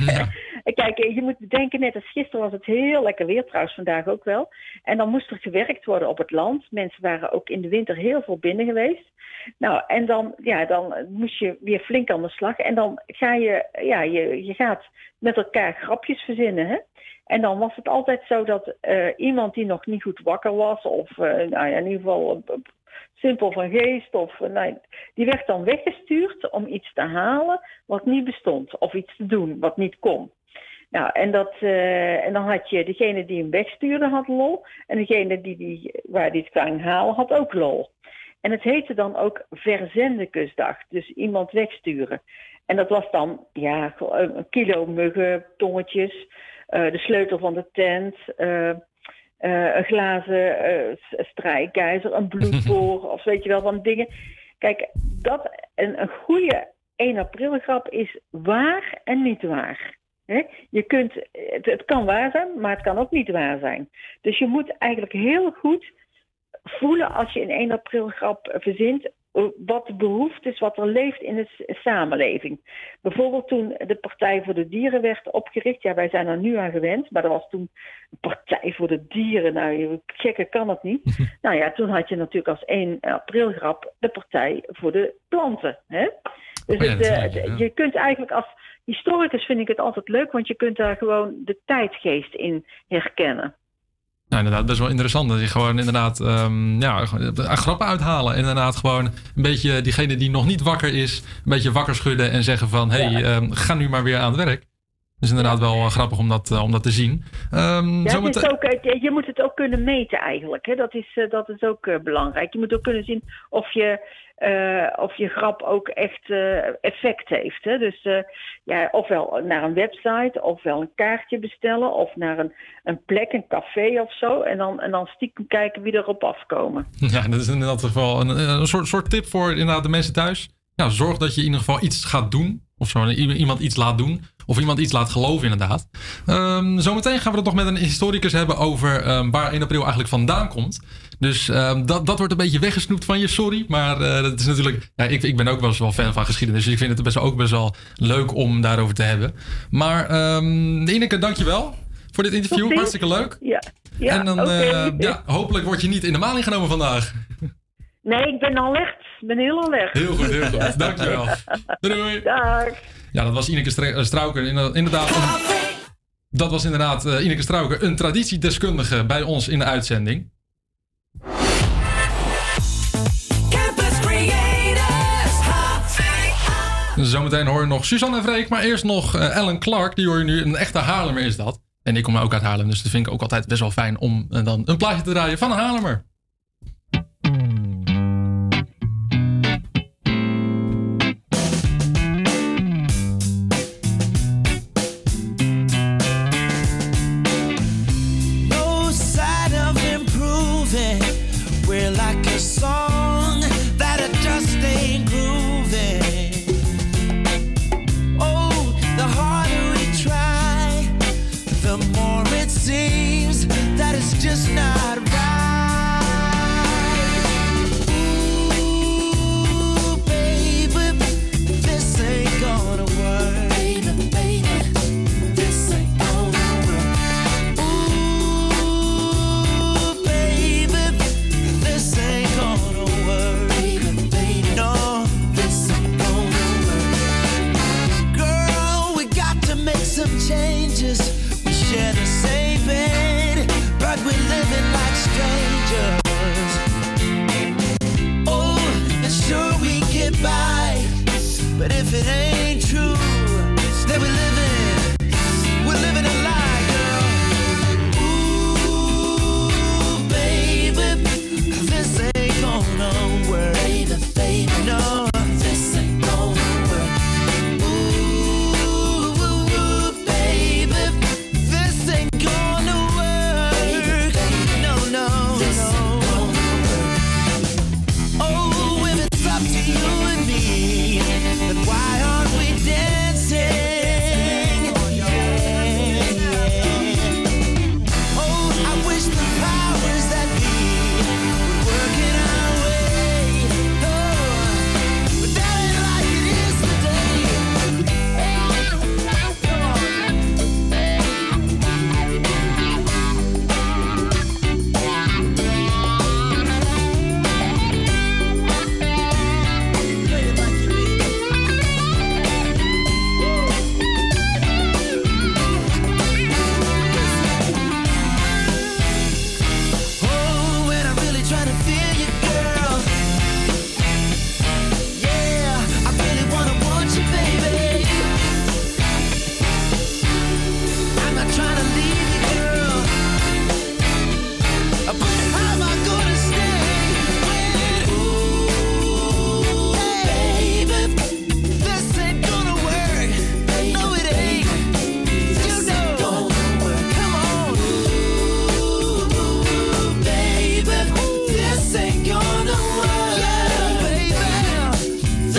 Ja. Kijk, je moet bedenken, net als gisteren was het heel lekker weer, trouwens vandaag ook wel. En dan moest er gewerkt worden op het land. Mensen waren ook in de winter heel veel binnen geweest. Nou, en dan, ja, dan moest je weer flink aan de slag. En dan ga je, ja, je, je gaat met elkaar grapjes verzinnen, hè. En dan was het altijd zo dat uh, iemand die nog niet goed wakker was, of uh, nou ja, in ieder geval uh, simpel van geest, of, uh, nou, die werd dan weggestuurd om iets te halen wat niet bestond, of iets te doen wat niet kon. Nou, en, dat, uh, en dan had je degene die hem wegstuurde had lol, en degene die, die, waar die het kwam halen had ook lol. En het heette dan ook verzendekusdag, dus iemand wegsturen. En dat was dan ja, een kilo muggen, tongetjes, Uh, de sleutel van de tent, uh, uh, een glazen uh, strijkijzer, een bloedboor, of weet je wel, van dingen. Kijk, dat een, een goede één april grap is waar en niet waar. Hè? Je kunt, het, het kan waar zijn, maar het kan ook niet waar zijn. Dus je moet eigenlijk heel goed voelen als je een één april grap verzint, wat de behoefte is, wat er leeft in de samenleving. Bijvoorbeeld toen de Partij voor de Dieren werd opgericht. Ja, wij zijn er nu aan gewend, maar dat was toen een Partij voor de Dieren. Nou, gekker kan het niet. Nou ja, toen had je natuurlijk als één april grap de Partij voor de Planten. Hè? Dus het, uh, je kunt eigenlijk als historicus vind ik het altijd leuk, want je kunt daar gewoon de tijdgeest in herkennen. Nou, inderdaad, best wel interessant dat je gewoon inderdaad um, ja, grappen uithalen. Inderdaad gewoon een beetje diegene die nog niet wakker is, een beetje wakker schudden en zeggen van, hé, hey, ja. um, ga nu maar weer aan het werk. Dus inderdaad wel uh, grappig om dat, uh, om dat te zien. Um, ja, zometeen... het is ook, je moet het ook kunnen meten eigenlijk. Hè? Dat is, uh, dat is ook uh, belangrijk. Je moet ook kunnen zien of je, uh, of je grap ook echt uh, effect heeft. Hè? Dus uh, ja, ofwel naar een website, ofwel een kaartje bestellen, of naar een, een plek, een café of zo. En dan, en dan stiekem kijken wie erop afkomen. Ja, dat is in dat geval een, een soort, soort tip voor inderdaad de mensen thuis. Nou, zorg dat je in ieder geval iets gaat doen. Of zo, iemand iets laat doen. Of iemand iets laat geloven, inderdaad. Um, zometeen gaan we het nog met een historicus hebben over um, waar één april eigenlijk vandaan komt. Dus um, dat, dat wordt een beetje weggesnoept van je, sorry. Maar uh, dat is natuurlijk. Ja, ik, ik ben ook wel eens wel fan van geschiedenis. Dus ik vind het best, ook best wel leuk om daarover te hebben. Maar um, Ineke, dankjewel voor dit interview. Hartstikke leuk. Ja, ja, en dan okay. uh, ja, hopelijk word je niet in de maling genomen vandaag. Nee, ik ben al alert. Ik ben heel alert. Heel goed, heel goed. Dankjewel. Doei, doei. Dag. Ja, dat was Ineke Struiker. Inderdaad, dat was inderdaad Ineke Struiker, een traditiedeskundige bij ons in de uitzending. Campus Creators, H V A. Zometeen hoor je nog Suzan en Freek, maar eerst nog Ellen Clark. Die hoor je nu, een echte Haarlemmer is dat. En ik kom ook uit Haarlem, dus dat vind ik ook altijd best wel fijn om dan een plaatje te draaien van een Haarlemmer. But if it ain't true that we live in, we're living a lie, girl. Ooh, baby, this ain't gonna work. Baby, baby, no, this ain't gonna work. Ooh, ooh, ooh, baby, this ain't gonna work. Baby, baby, no, no, this no. Ain't gonna work. Oh, if it's up to you and me, then why aren't we dancing? Yeah, yeah. Oh, I wish the powers that be would work in our way. Oh, but that ain't like it is today. Oh, when I'm really trying to feel you, girl. Yeah, I really wanna want you, baby. I'm not trying to leave you, girl. But how am I gonna stay when, ooh, baby, this ain't gonna work. No, it ain't. You know, come on. Ooh, baby, this ain't gonna work. Yeah, baby, this ain't gonna work. Baby, baby, baby, this ain't gonna work. No,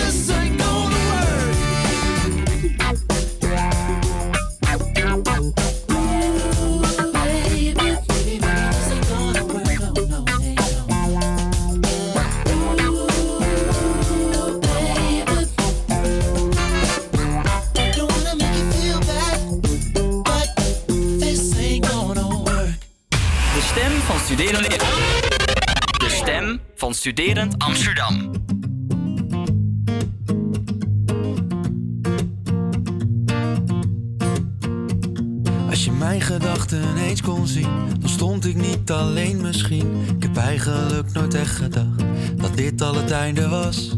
no, it ain't gonna work. Baby, don't wanna make you feel bad, but this ain't gonna work. De stem van Studerend... De stem van Studerend Amsterdam. Als je mijn gedachten eens kon zien, dan stond ik niet alleen misschien. Ik heb eigenlijk nooit echt gedacht dat dit al het einde was.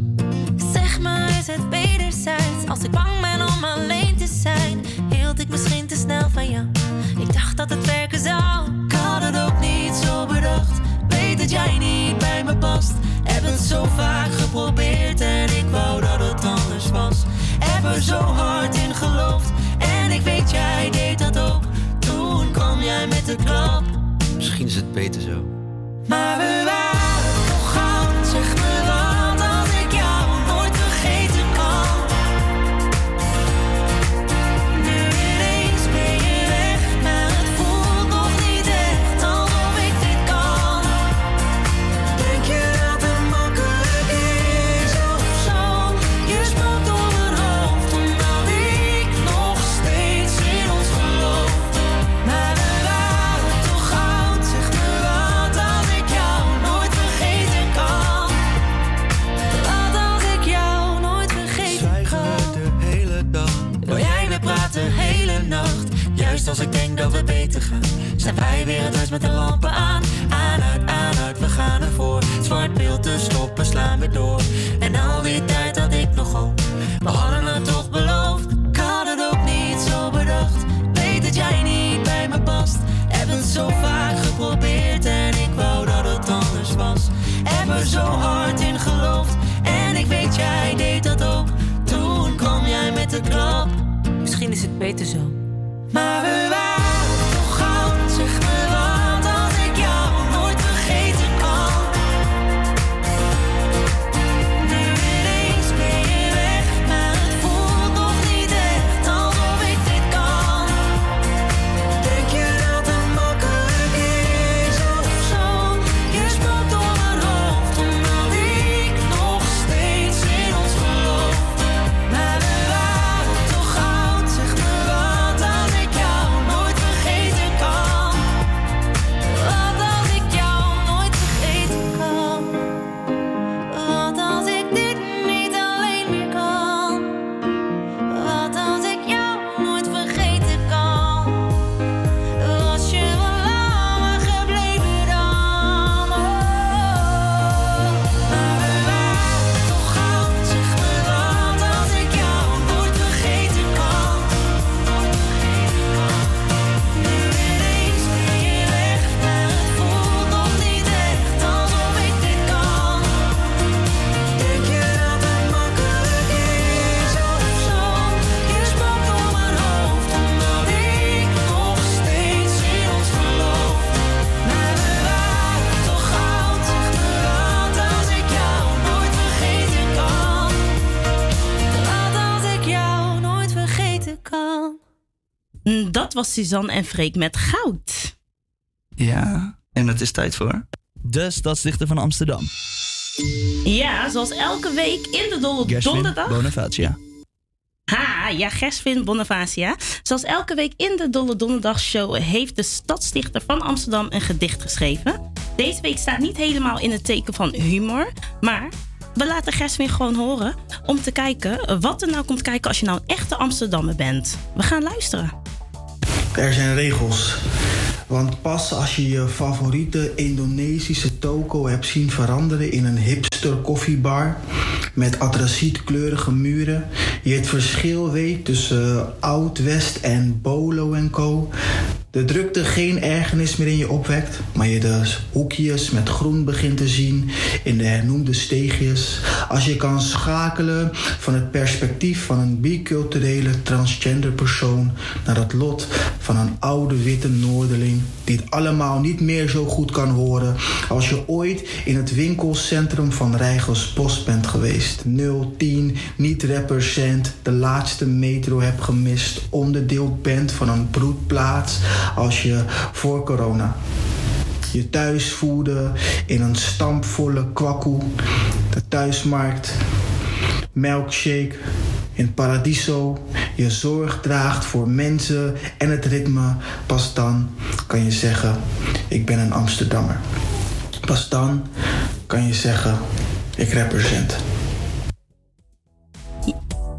Zeg maar, is het wederzijds? Als ik bang ben om alleen te zijn, hield ik misschien te snel van jou. Ik dacht dat het werken zou. Ik had het ook niet zo bedacht. Weet dat jij niet bij me past. Heb het zo vaak geprobeerd en ik wou dat het anders was. Heb er zo hard in geloofd en ik weet jij deed dat ook. Toen kwam jij met de klap. Misschien is het beter zo. Maar we waren toch goud, zeg me wat, dat ik jou nooit vergeten kan. Nu ineens ben je weg, maar het voelt nog niet echt alsof ik dit kan. Denk je dat het makkelijk is of zo? Je spookt door mijn hoofd omdat ik nog steeds in ons geloof. Maar we waren toch goud, zeg me wat, dat ik jou nooit vergeten kan. Wat als ik jou nooit vergeten Zwijgen kan? we de hele dag. Wil jij weer praten de hele nacht? Juist als ik denk dat we beter gaan, zijn wij weer het huis met de lampen aan. Aan, uit, aan, uit, we gaan ervoor. Zwart beeld te stoppen, slaan we door. En al die tijd had ik nog hoop, we hadden het toch beloofd. Ik had het ook niet zo bedacht. Weet dat jij niet bij me past. Heb het zo vaak geprobeerd en ik wou dat het anders was. Heb er zo hard in geloofd en ik weet jij deed dat ook. Toen kwam jij met de klap. Misschien is het beter zo. Maar we waren toch goud, zeg me wat, dat ik jou nooit vergeten kan. Nu ineens ben je weg, maar het voelt nog niet echt alsof ik dit kan. Denk je dat het makkelijk is of zo? Je spookt door mijn hoofd omdat ik nog steeds in ons geloof. Maar we waren toch goud, zeg me wat, Dat was Suzan en Freek met goud. Ja, en het is tijd voor... De Stadsdichter van Amsterdam. Ja, zoals elke week in de Dolle Gershwin Donderdag... Bonevacia. Ha, ja, Gershwin Bonevacia. Zoals elke week in de Dolle Donderdagshow... heeft de Stadsdichter van Amsterdam een gedicht geschreven. Deze week staat niet helemaal in het teken van humor, maar... We laten Gershwin gewoon horen om te kijken wat er nou komt kijken als je nou een echte Amsterdammer bent. We gaan luisteren. Er zijn regels. Want pas als je je favoriete Indonesische toko hebt zien veranderen in een hipster koffiebar met antracietkleurige muren, je het verschil weet tussen Oud-West en Bolo en Co. De drukte geen ergernis meer in je opwekt, maar je de hoekjes met groen begint te zien in de hernoemde steegjes. Als je kan schakelen van het perspectief van een biculturele transgender persoon naar het lot van een oude witte noorderling die het allemaal niet meer zo goed kan horen als je ooit in het winkelcentrum van Reigersbos bent geweest. nul tien, niet represent, de laatste metro hebt gemist, onderdeel bent van een broedplaats. Als je voor corona je thuis voelde in een stampvolle kwakkoe, de thuismarkt, milkshake in Paradiso, je zorg draagt voor mensen en het ritme, pas dan kan je zeggen: ik ben een Amsterdammer. Pas dan kan je zeggen: ik represent.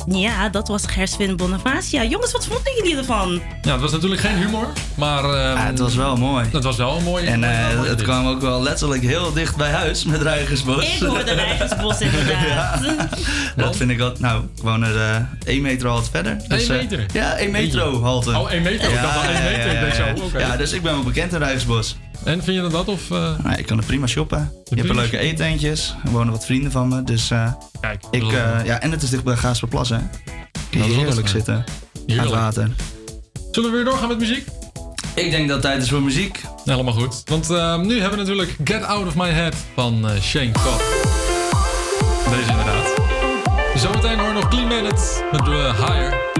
Ja, dat was Gershwin Bonevacia. Jongens, wat vonden jullie ervan? Ja, het was natuurlijk geen humor, maar... Um, ja, het was wel mooi. Het was wel mooi. En uh, het, het kwam ook wel letterlijk heel dicht bij huis met Reigersbos. Ik hoorde Reigersbos inderdaad. Ja. Dat Want? Vind ik wat... Nou, ik woon er uh, één metro halte verder. Dus, Eén meter? Uh, ja, één metro halte. Oh, één metro. Ja, dat was één meter. Ja, ja, ja, ja. Zo, okay. Ja, dus ik ben wel bekend in Reigersbos. En vind je dat of? Uh... Nou, ik kan er prima shoppen. Je hebt er leuke eetentjes. Er wonen wat vrienden van me. Dus uh, kijk, ik, uh, ja, en het is dicht bij Gaasperplas, hè. Kun je heerlijk zitten. Heerlijk. Aan het water. Zullen we weer doorgaan met muziek? Ik denk dat het tijd is voor muziek. Helemaal goed. Want uh, nu hebben we natuurlijk Get Out of My Head van uh, Shane Cobb. Deze inderdaad. Zometeen hoor je nog Clean Minutes met uh, Higher.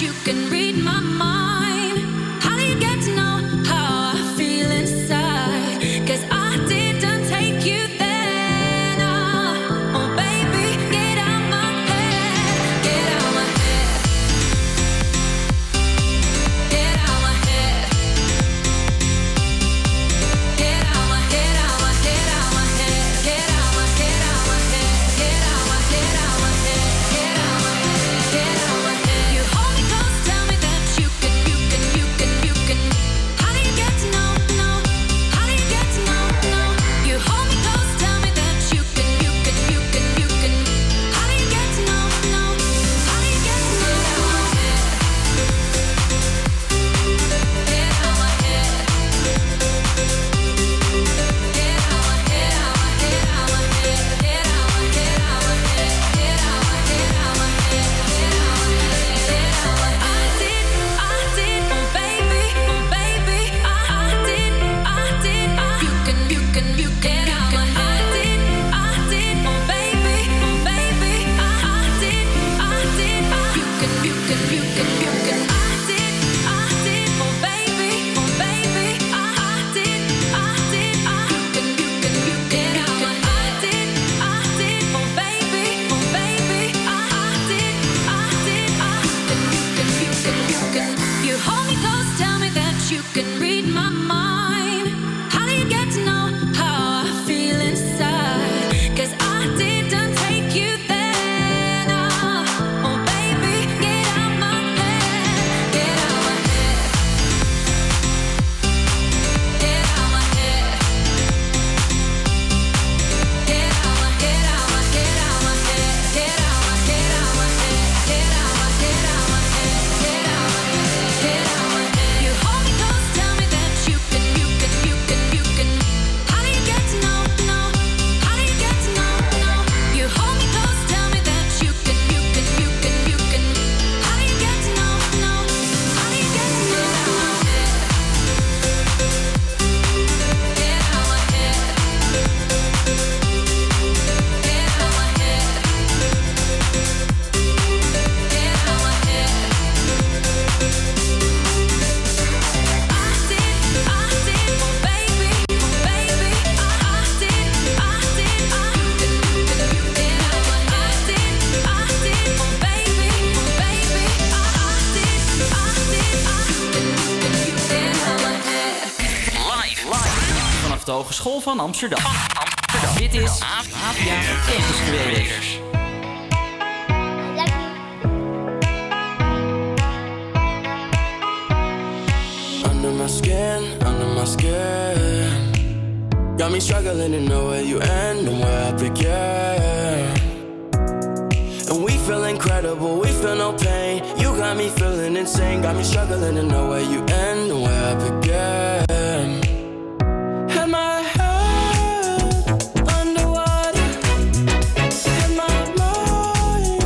You can read my mind. How do you get Hogeschool van Amsterdam. Van Amsterdam. Dit is Avia Campus. Under my skin, under my skin. Got me struggling to know where you end and where I begin. And we feel incredible, we feel no pain. You got me feeling insane. Got me struggling to know where you end and where I begin. Had my head underwater, had my mind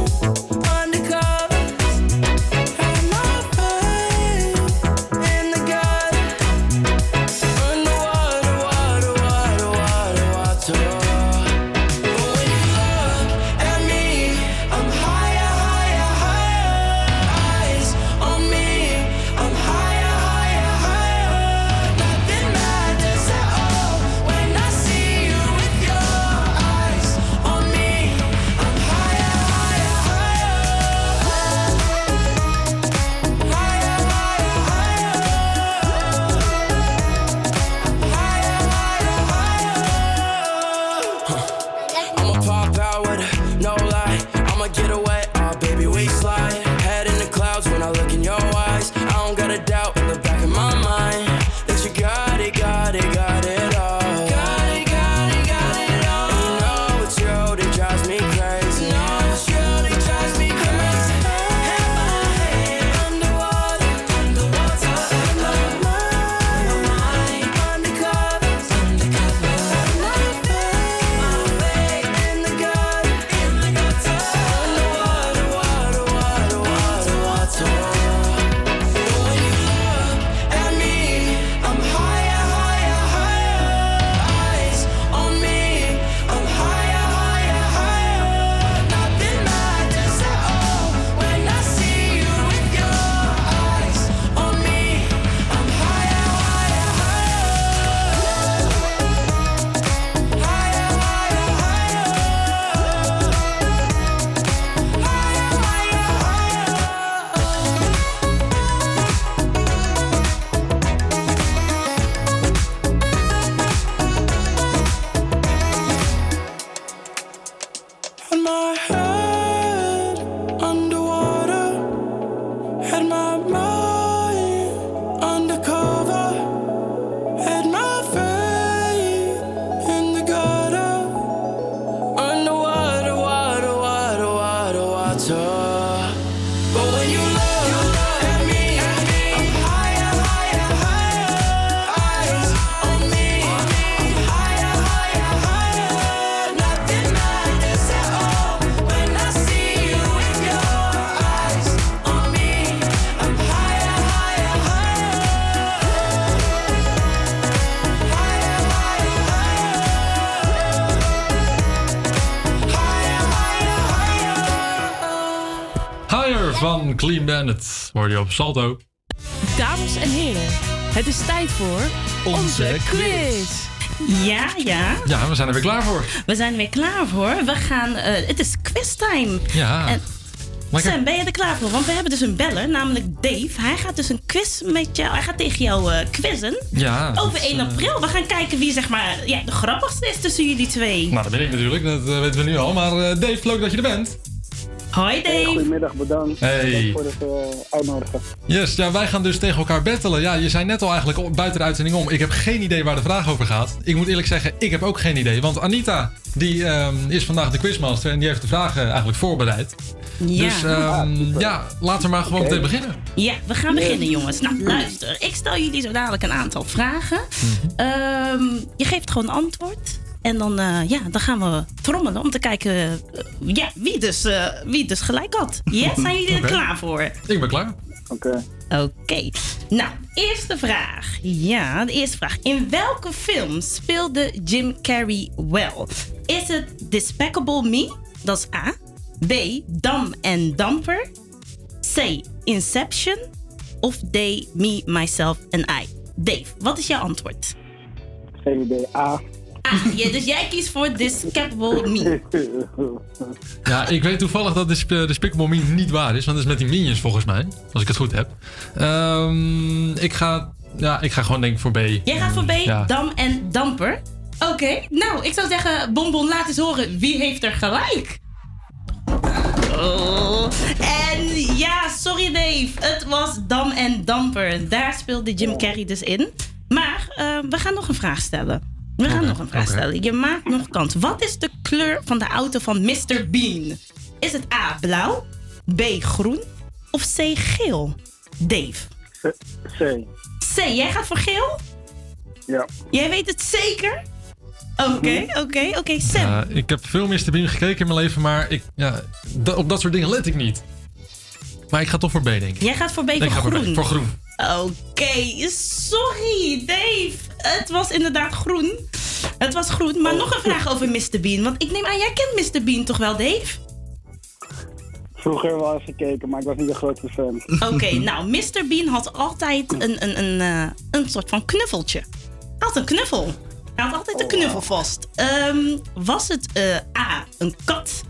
undercover, had my faith in the God. Underwater, water, water, water, water. Clean Bandit, hoor je op Salto. Dames en heren, het is tijd voor onze quiz. Ja, ja. Ja, we zijn er weer klaar voor. We zijn er weer klaar voor. We gaan, uh, het is quiztime. Ja. En Sam, ben je er klaar voor? Want we hebben dus een beller, namelijk Dave. Hij gaat dus een quiz met jou. Hij gaat tegen jou uh, quizzen. Ja. Over is, één april. We gaan kijken wie zeg maar ja, de grappigste is tussen jullie twee. Nou, dat ben ik natuurlijk. Dat uh, weten we nu al. Maar uh, Dave, leuk dat je er bent. Hoi Dave. Hey, goedemiddag, bedankt. Hey. Bedankt voor het uh, uitnodigen. Yes, ja, wij gaan dus tegen elkaar battelen. Ja, je zei net al eigenlijk buiten de uitzending om. Ik heb geen idee waar de vraag over gaat. Ik moet eerlijk zeggen, ik heb ook geen idee. Want Anita, die um, is vandaag de quizmaster en die heeft de vragen eigenlijk voorbereid. Ja. Dus um, ja, ja, laten we maar gewoon meteen okay. beginnen. Ja, we gaan yes. beginnen jongens. Nou, luister. Ik stel jullie zo dadelijk een aantal vragen. Mm-hmm. Um, je geeft gewoon antwoord. En dan, uh, ja, dan gaan we trommelen om te kijken uh, ja, wie, dus, uh, wie dus gelijk had. Yes, zijn jullie okay. er klaar voor? Ik ben klaar. Oké. Okay. Oké. Okay. Nou, eerste vraag. Ja, de eerste vraag. In welke film speelde Jim Carrey wel? Is het Despicable Me? Dat is A. B. Dumb and Dumber. C. Inception. Of D. Me, Myself and I. Dave, wat is jouw antwoord? Geen idee. A. Ah, ja, dus jij kiest voor Despicable Me. Ja, ik weet toevallig dat Despicable Me niet waar is. Want dat is met die minions volgens mij. Als ik het goed heb. Um, ik ga Ja, ik ga gewoon denk ik voor B. Jij gaat voor B, ja. Dam en Damper. Oké, okay. Nou, ik zou zeggen, Bonbon, laat eens horen. Wie heeft er gelijk? Oh. En ja, sorry Dave, het was Dam en Damper. Daar speelde Jim Carrey dus in. Maar uh, we gaan nog een vraag stellen. We gaan okay. nog een vraag okay. stellen. Je maakt nog kans. Wat is de kleur van de auto van mister Bean? Is het A, blauw, B, groen of C, geel? Dave. C. C, jij gaat voor geel? Ja. Jij weet het zeker? Oké, okay, oké, okay, oké. Okay. Sam? Uh, ik heb veel mister Bean gekeken in mijn leven, maar ik, ja, d- op dat soort dingen let ik niet. Maar ik ga toch voor B, denk ik. Jij gaat voor B, nee, voor ik ga groen? Voor, B, voor groen. Oké, okay, sorry Dave. Het was inderdaad groen. Het was groen, maar oh. nog een vraag over mister Bean. Want ik neem aan, jij kent mister Bean toch wel, Dave? Vroeger wel eens gekeken, maar ik was niet de grootste fan. Oké, okay, nou, mister Bean had altijd een, een, een, uh, een soort van knuffeltje. Hij had een knuffel. Hij had altijd een knuffel vast. Um, was het uh, A, een kat?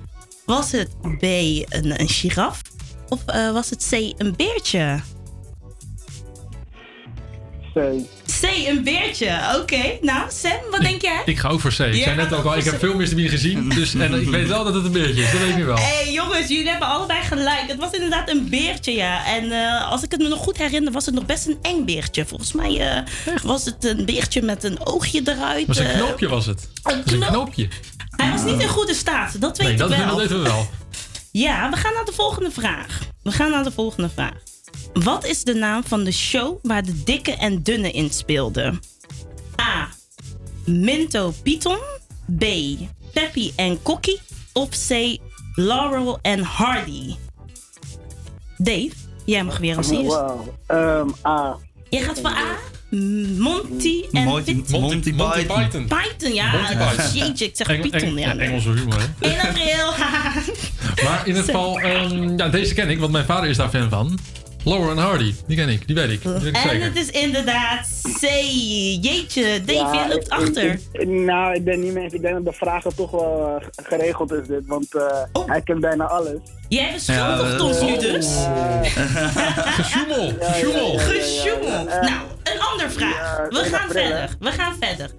Was het B, een, een giraf? Of uh, was het C, een beertje? C. C, een beertje. Oké, okay. Nou, Sam, wat denk jij? Ik, ik ga ook voor C. Ik ja, zei net ook al, ik heb veel mister Bean gezien. Dus, en ik weet wel dat het een beertje is, dat weet ik wel. Hé hey, jongens, jullie hebben allebei gelijk. Het was inderdaad een beertje, ja. En uh, als ik het me nog goed herinner, was het nog best een eng beertje. Volgens mij uh, was het een beertje met een oogje eruit. Was een knoopje was het. Een, knop... een knoopje. Hij was niet in goede staat, dat weet nee, ik dat wel. dat weten we wel. Ja, we gaan naar de volgende vraag. We gaan naar de volgende vraag. Wat is de naam van de show waar de dikke en dunne in speelden? A. Minto Python. B. Peppy en Kokkie. Of C. Laurel en Hardy. Dave, jij mag weer als eerst. Oh, wow. um, A. Jij gaat voor A? Monty en Monty, Monty, Monty, Monty Python. Python, ja. Jeetje, ik zeg Eng, Python. Ja, Engelse humor, hè? één april. Maar in het geval, um, ja, deze ken ik, want mijn vader is daar fan van. Laurel en Hardy, die ken ik, die weet ik. Die weet ik en zeker. Het is inderdaad C. Jeetje, Dave, ja, jij loopt ik, achter. Ik, ik, nou, ik ben niet meer. Ik denk dat de vraag toch wel uh, geregeld is dit, want uh, oh. hij kent bijna alles. Jij beschuldigt ja, ons uh, nu dus. Uh, Gesjoemel, gesjoemel. Gesjoemel. Nou, een andere vraag. Ja, We gaan april, verder. Hè? We gaan verder.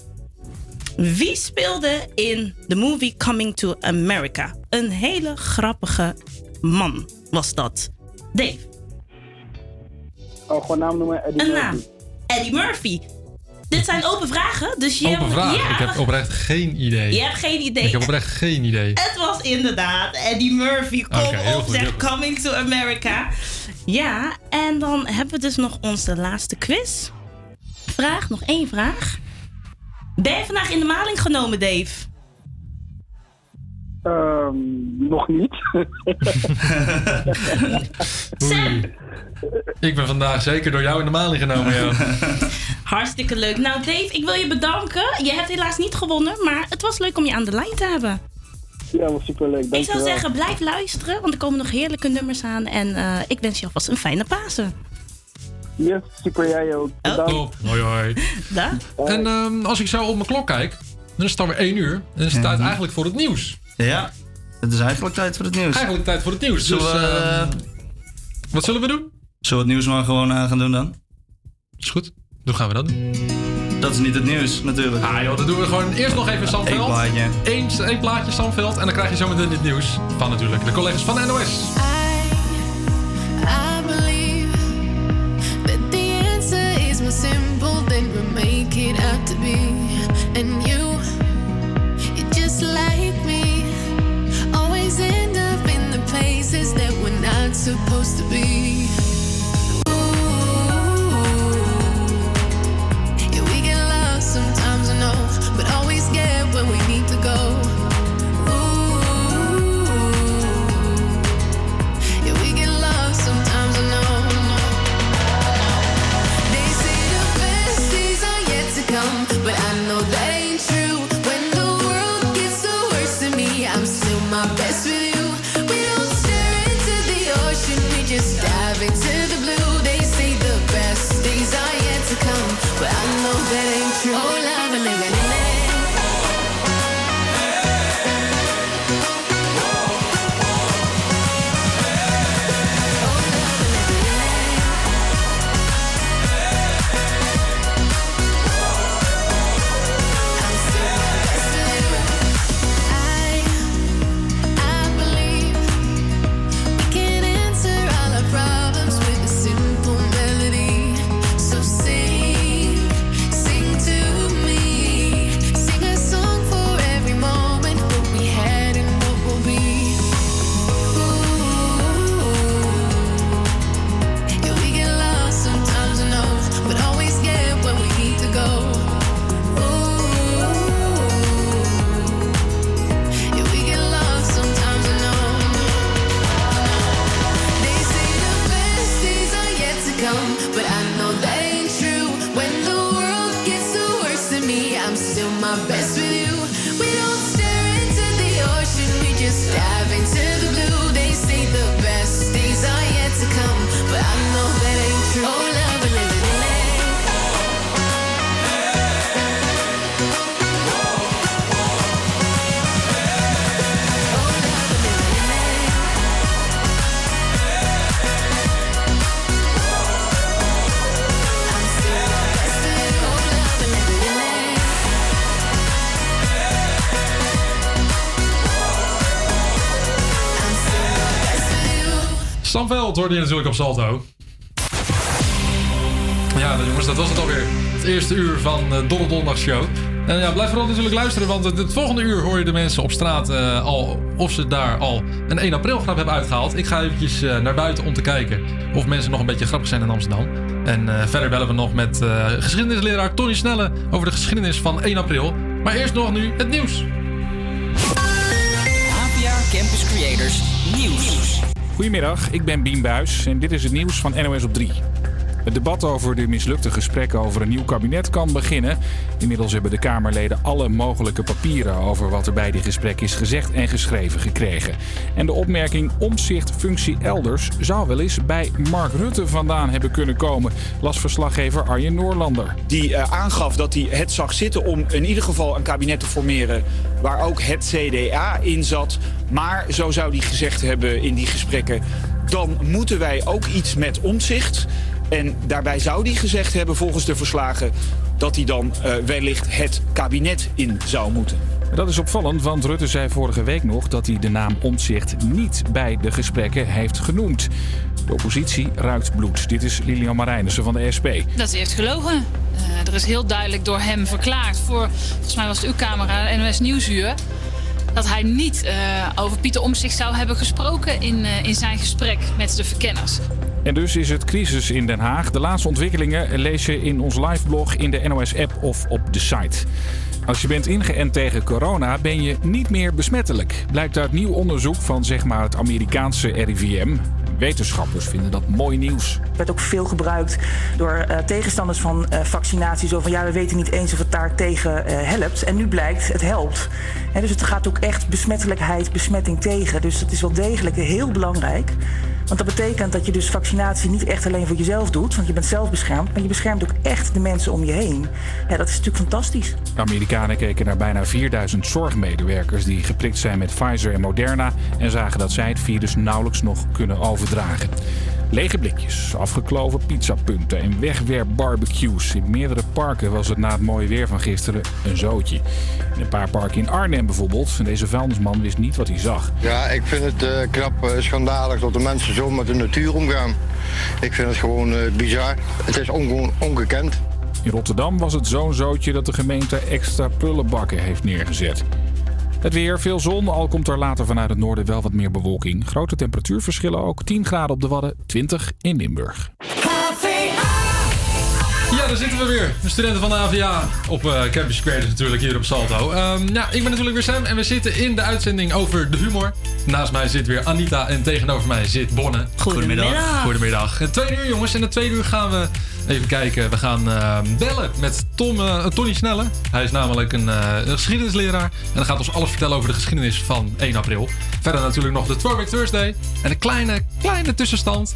Wie speelde in de movie Coming to America? Een hele grappige man was dat. Dave. Oh, gewoon naam noemen, Eddie Murphy. Een naam. Eddie Murphy. Dit zijn open vragen, dus je... Open vragen? Ja. Ik heb oprecht geen idee. Je hebt geen idee. Ik heb oprecht geen idee. Het was inderdaad Eddie Murphy. Kom okay, op, zeg Coming to America. Ja, en dan hebben we dus nog onze laatste quiz. Vraag, nog één vraag. Ben je vandaag in de maling genomen, Dave? Um, nog niet. Sam! Ik ben vandaag zeker door jou in de maling genomen, joh. Hartstikke leuk. Nou, Dave, ik wil je bedanken. Je hebt helaas niet gewonnen, maar het was leuk om je aan de lijn te hebben. Ja, was superleuk. Dank ik zou wel. zeggen, blijf luisteren, want er komen nog heerlijke nummers aan. En uh, ik wens je alvast een fijne Pasen. Yes, super, jij ook. Bedankt. Oh, hoi, hoi. Da? Hoi. En um, als ik zo op mijn klok kijk, dan is het alweer één uur. En dan is het tijd eigenlijk voor het nieuws. Ja, het is eigenlijk tijd voor het nieuws. Eigenlijk tijd voor het nieuws. Dus, zullen we, uh, wat zullen we doen? Zullen we het nieuws maar gewoon aan gaan doen dan? Is goed. Hoe gaan we dat doen? Dat is niet het nieuws, natuurlijk. Ah joh, dat doen we gewoon eerst nog even Samveld. Eén plaatje. Eens, één plaatje Samveld. En dan krijg je zo meteen dit nieuws van natuurlijk de collega's van de N O S. I believe that the answer is more simple than we make it out to be. And you, you just like me. End up in the places that we're not supposed to be. Ooh, yeah, we get lost sometimes, I know, but always get where we need to go. Ooh, yeah, we get lost sometimes, I know. They say the best days are yet to come, but I know that ain't true. When the world gets the worst to me, I'm still my best with you. We don't stare into the ocean, we just dive into the blue. They say the best days are yet to come, but I know that ain't true. Oh, love and living in it. Oh, love and living in it. Stamveld hoorde je natuurlijk op Salto. Ja, jongens, dat was het alweer. Het eerste uur van de Dolle Donderdag Show. En ja, blijf vooral natuurlijk luisteren, want het volgende uur hoor je de mensen op straat uh, al... of ze daar al een één april grap hebben uitgehaald. Ik ga eventjes uh, naar buiten om te kijken of mensen nog een beetje grappig zijn in Amsterdam. En uh, verder bellen we nog met uh, geschiedenisleraar Tony Snelle over de geschiedenis van één april. Maar eerst nog nu het nieuws. H P A Campus Creators Nieuws. Goedemiddag, ik ben Bien Buijs en dit is het nieuws van N O S op drie. Het debat over de mislukte gesprekken over een nieuw kabinet kan beginnen. Inmiddels hebben de Kamerleden alle mogelijke papieren over wat er bij die gesprekken is gezegd en geschreven gekregen. En de opmerking Omtzigt functie elders zou wel eens bij Mark Rutte vandaan hebben kunnen komen, las verslaggever Arjen Noorlander. Die uh, aangaf dat hij het zag zitten om in ieder geval een kabinet te formeren waar ook het C D A in zat. Maar zo zou hij gezegd hebben in die gesprekken, dan moeten wij ook iets met Omtzigt. En daarbij zou hij gezegd hebben, volgens de verslagen, dat hij dan uh, wellicht het kabinet in zou moeten. Dat is opvallend, want Rutte zei vorige week nog dat hij de naam Omtzigt niet bij de gesprekken heeft genoemd. De oppositie ruikt bloed. Dit is Lilian Marijnissen van de S P. Dat hij heeft gelogen. Uh, er is heel duidelijk door hem verklaard, voor, volgens mij was het uw camera, N O S Nieuwsuur, dat hij niet uh, over Pieter Omtzigt zou hebben gesproken in, uh, in zijn gesprek met de verkenners. En dus is het crisis in Den Haag. De laatste ontwikkelingen lees je in ons liveblog, in de N O S-app of op de site. Als je bent ingeënt tegen corona ben je niet meer besmettelijk. Blijkt uit nieuw onderzoek van zeg maar het Amerikaanse R I V M. Wetenschappers vinden dat mooi nieuws. Het werd ook veel gebruikt door uh, tegenstanders van uh, vaccinaties. Zo van ja, we weten niet eens of het daar tegen uh, helpt. En nu blijkt, het helpt. En dus het gaat ook echt besmettelijkheid, besmetting tegen. Dus dat is wel degelijk heel belangrijk. Want dat betekent dat je dus vaccinatie niet echt alleen voor jezelf doet. Want je bent zelf beschermd. Maar je beschermt ook echt de mensen om je heen. Ja, dat is natuurlijk fantastisch. De Amerikanen keken naar bijna vierduizend zorgmedewerkers die geprikt zijn met Pfizer en Moderna. En zagen dat zij het virus nauwelijks nog kunnen overdragen. Dragen. Lege blikjes, afgekloven pizzapunten en wegwerpbarbecues. In meerdere parken was het na het mooie weer van gisteren een zootje. In een paar parken in Arnhem bijvoorbeeld. En deze vuilnisman wist niet wat hij zag. Ja, ik vind het uh, knap uh, schandalig dat de mensen zo met de natuur omgaan. Ik vind het gewoon uh, bizar. Het is onge- ongekend. In Rotterdam was het zo'n zootje dat de gemeente extra prullenbakken heeft neergezet. Het weer, veel zon, al komt er later vanuit het noorden wel wat meer bewolking. Grote temperatuurverschillen ook, tien graden op de Wadden, twintig in Limburg. Ja, daar zitten we weer. De studenten van de H V A op uh, Campus Creators natuurlijk, hier op Salto. Um, ja, ik ben natuurlijk weer Sam en we zitten in de uitzending over de humor. Naast mij zit weer Anita en tegenover mij zit Bonne. Goedemiddag. Goedemiddag. Goedemiddag. Het tweede uur, jongens. En het tweede uur gaan we even kijken. We gaan uh, bellen met Tom, uh, Tony Snelle. Hij is namelijk een uh, geschiedenisleraar. En hij gaat ons alles vertellen over de geschiedenis van één april. Verder natuurlijk nog de Throwback Thursday. En een kleine, kleine tussenstand.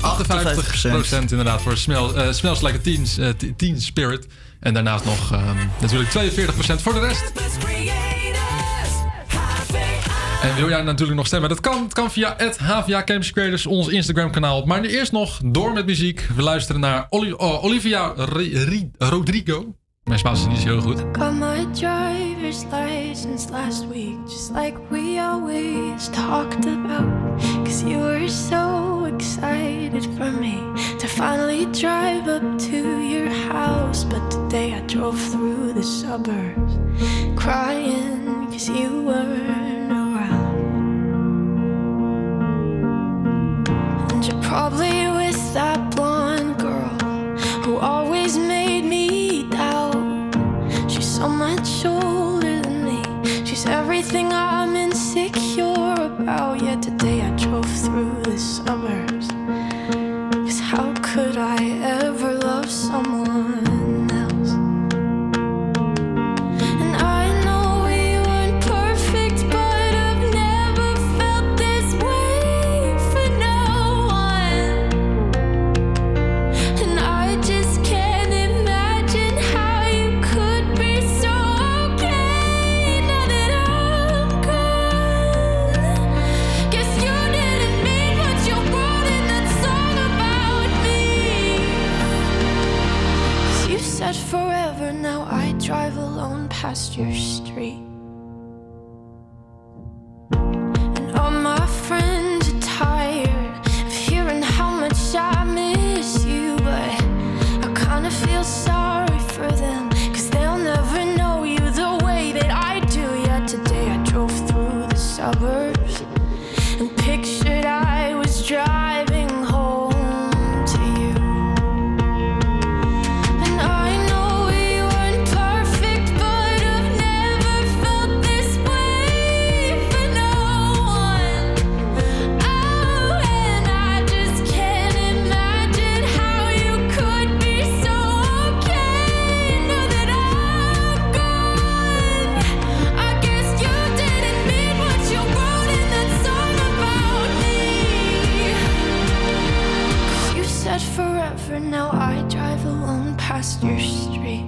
achtenvijftig procent inderdaad voor smel, uh, Smells Like a Teen, uh, teen Spirit. En daarnaast nog uh, natuurlijk tweeënveertig procent voor de rest. En wil jij natuurlijk nog stemmen? Dat kan, dat kan via H V A Campus Creators, ons Instagram kanaal. Maar nu eerst nog door met muziek. We luisteren naar Oli- uh, Olivia Re- Re- Rodrigo. Mijn Spaans is niet heel goed. Got my driver's license last week, just like we always talked about. Cause you were so excited for me to finally drive up to your house. But today I drove through the suburbs, crying cause you weren't around. And you're probably with that blonde girl who always made me doubt. She's so much older than me, she's everything I'm insecure about. Yet today I drove through the suburbs, cause how could I ever love someone? Forever now I drive alone past your street, and all my friends are tired of river, now I drive alone past your street.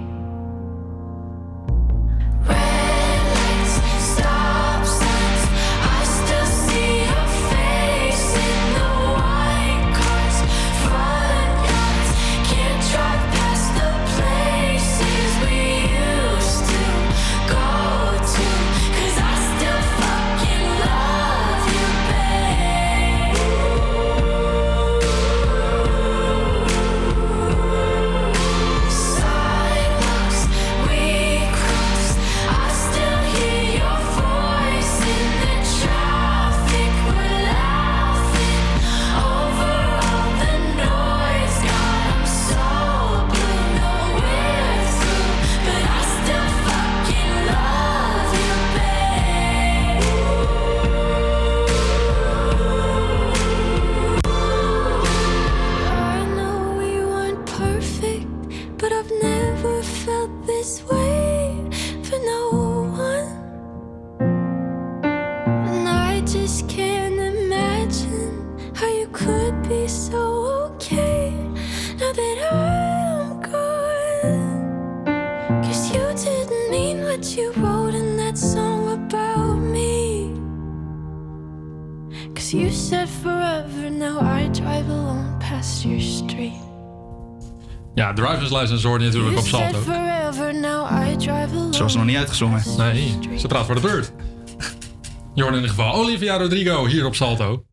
Ja, driver's license hoorde je natuurlijk op Salto. Zo is ze nog niet uitgezongen. Nee, ze praat voor de beurt. Je hoorde in ieder geval Olivia Rodrigo hier op Salto.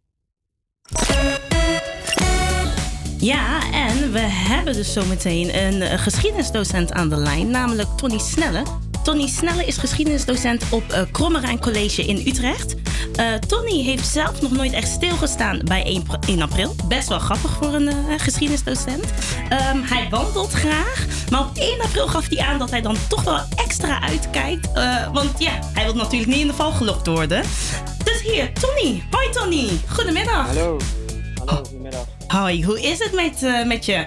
Ja, en we hebben dus zometeen een geschiedenisdocent aan de lijn, namelijk Tony Snelle. Tony Snelle is geschiedenisdocent op Krommerijn College in Utrecht. Uh, Tony heeft zelf nog nooit echt stilgestaan bij één april. Best wel grappig voor een uh, geschiedenisdocent. Um, hij wandelt graag. Maar op één april gaf hij aan dat hij dan toch wel extra uitkijkt. Uh, want ja, hij wil natuurlijk niet in de val gelokt worden. Dus hier, Tony. Hoi Tony. Goedemiddag. Hallo. Hallo, goedemiddag. Hoi, hoe is het met, uh, met je?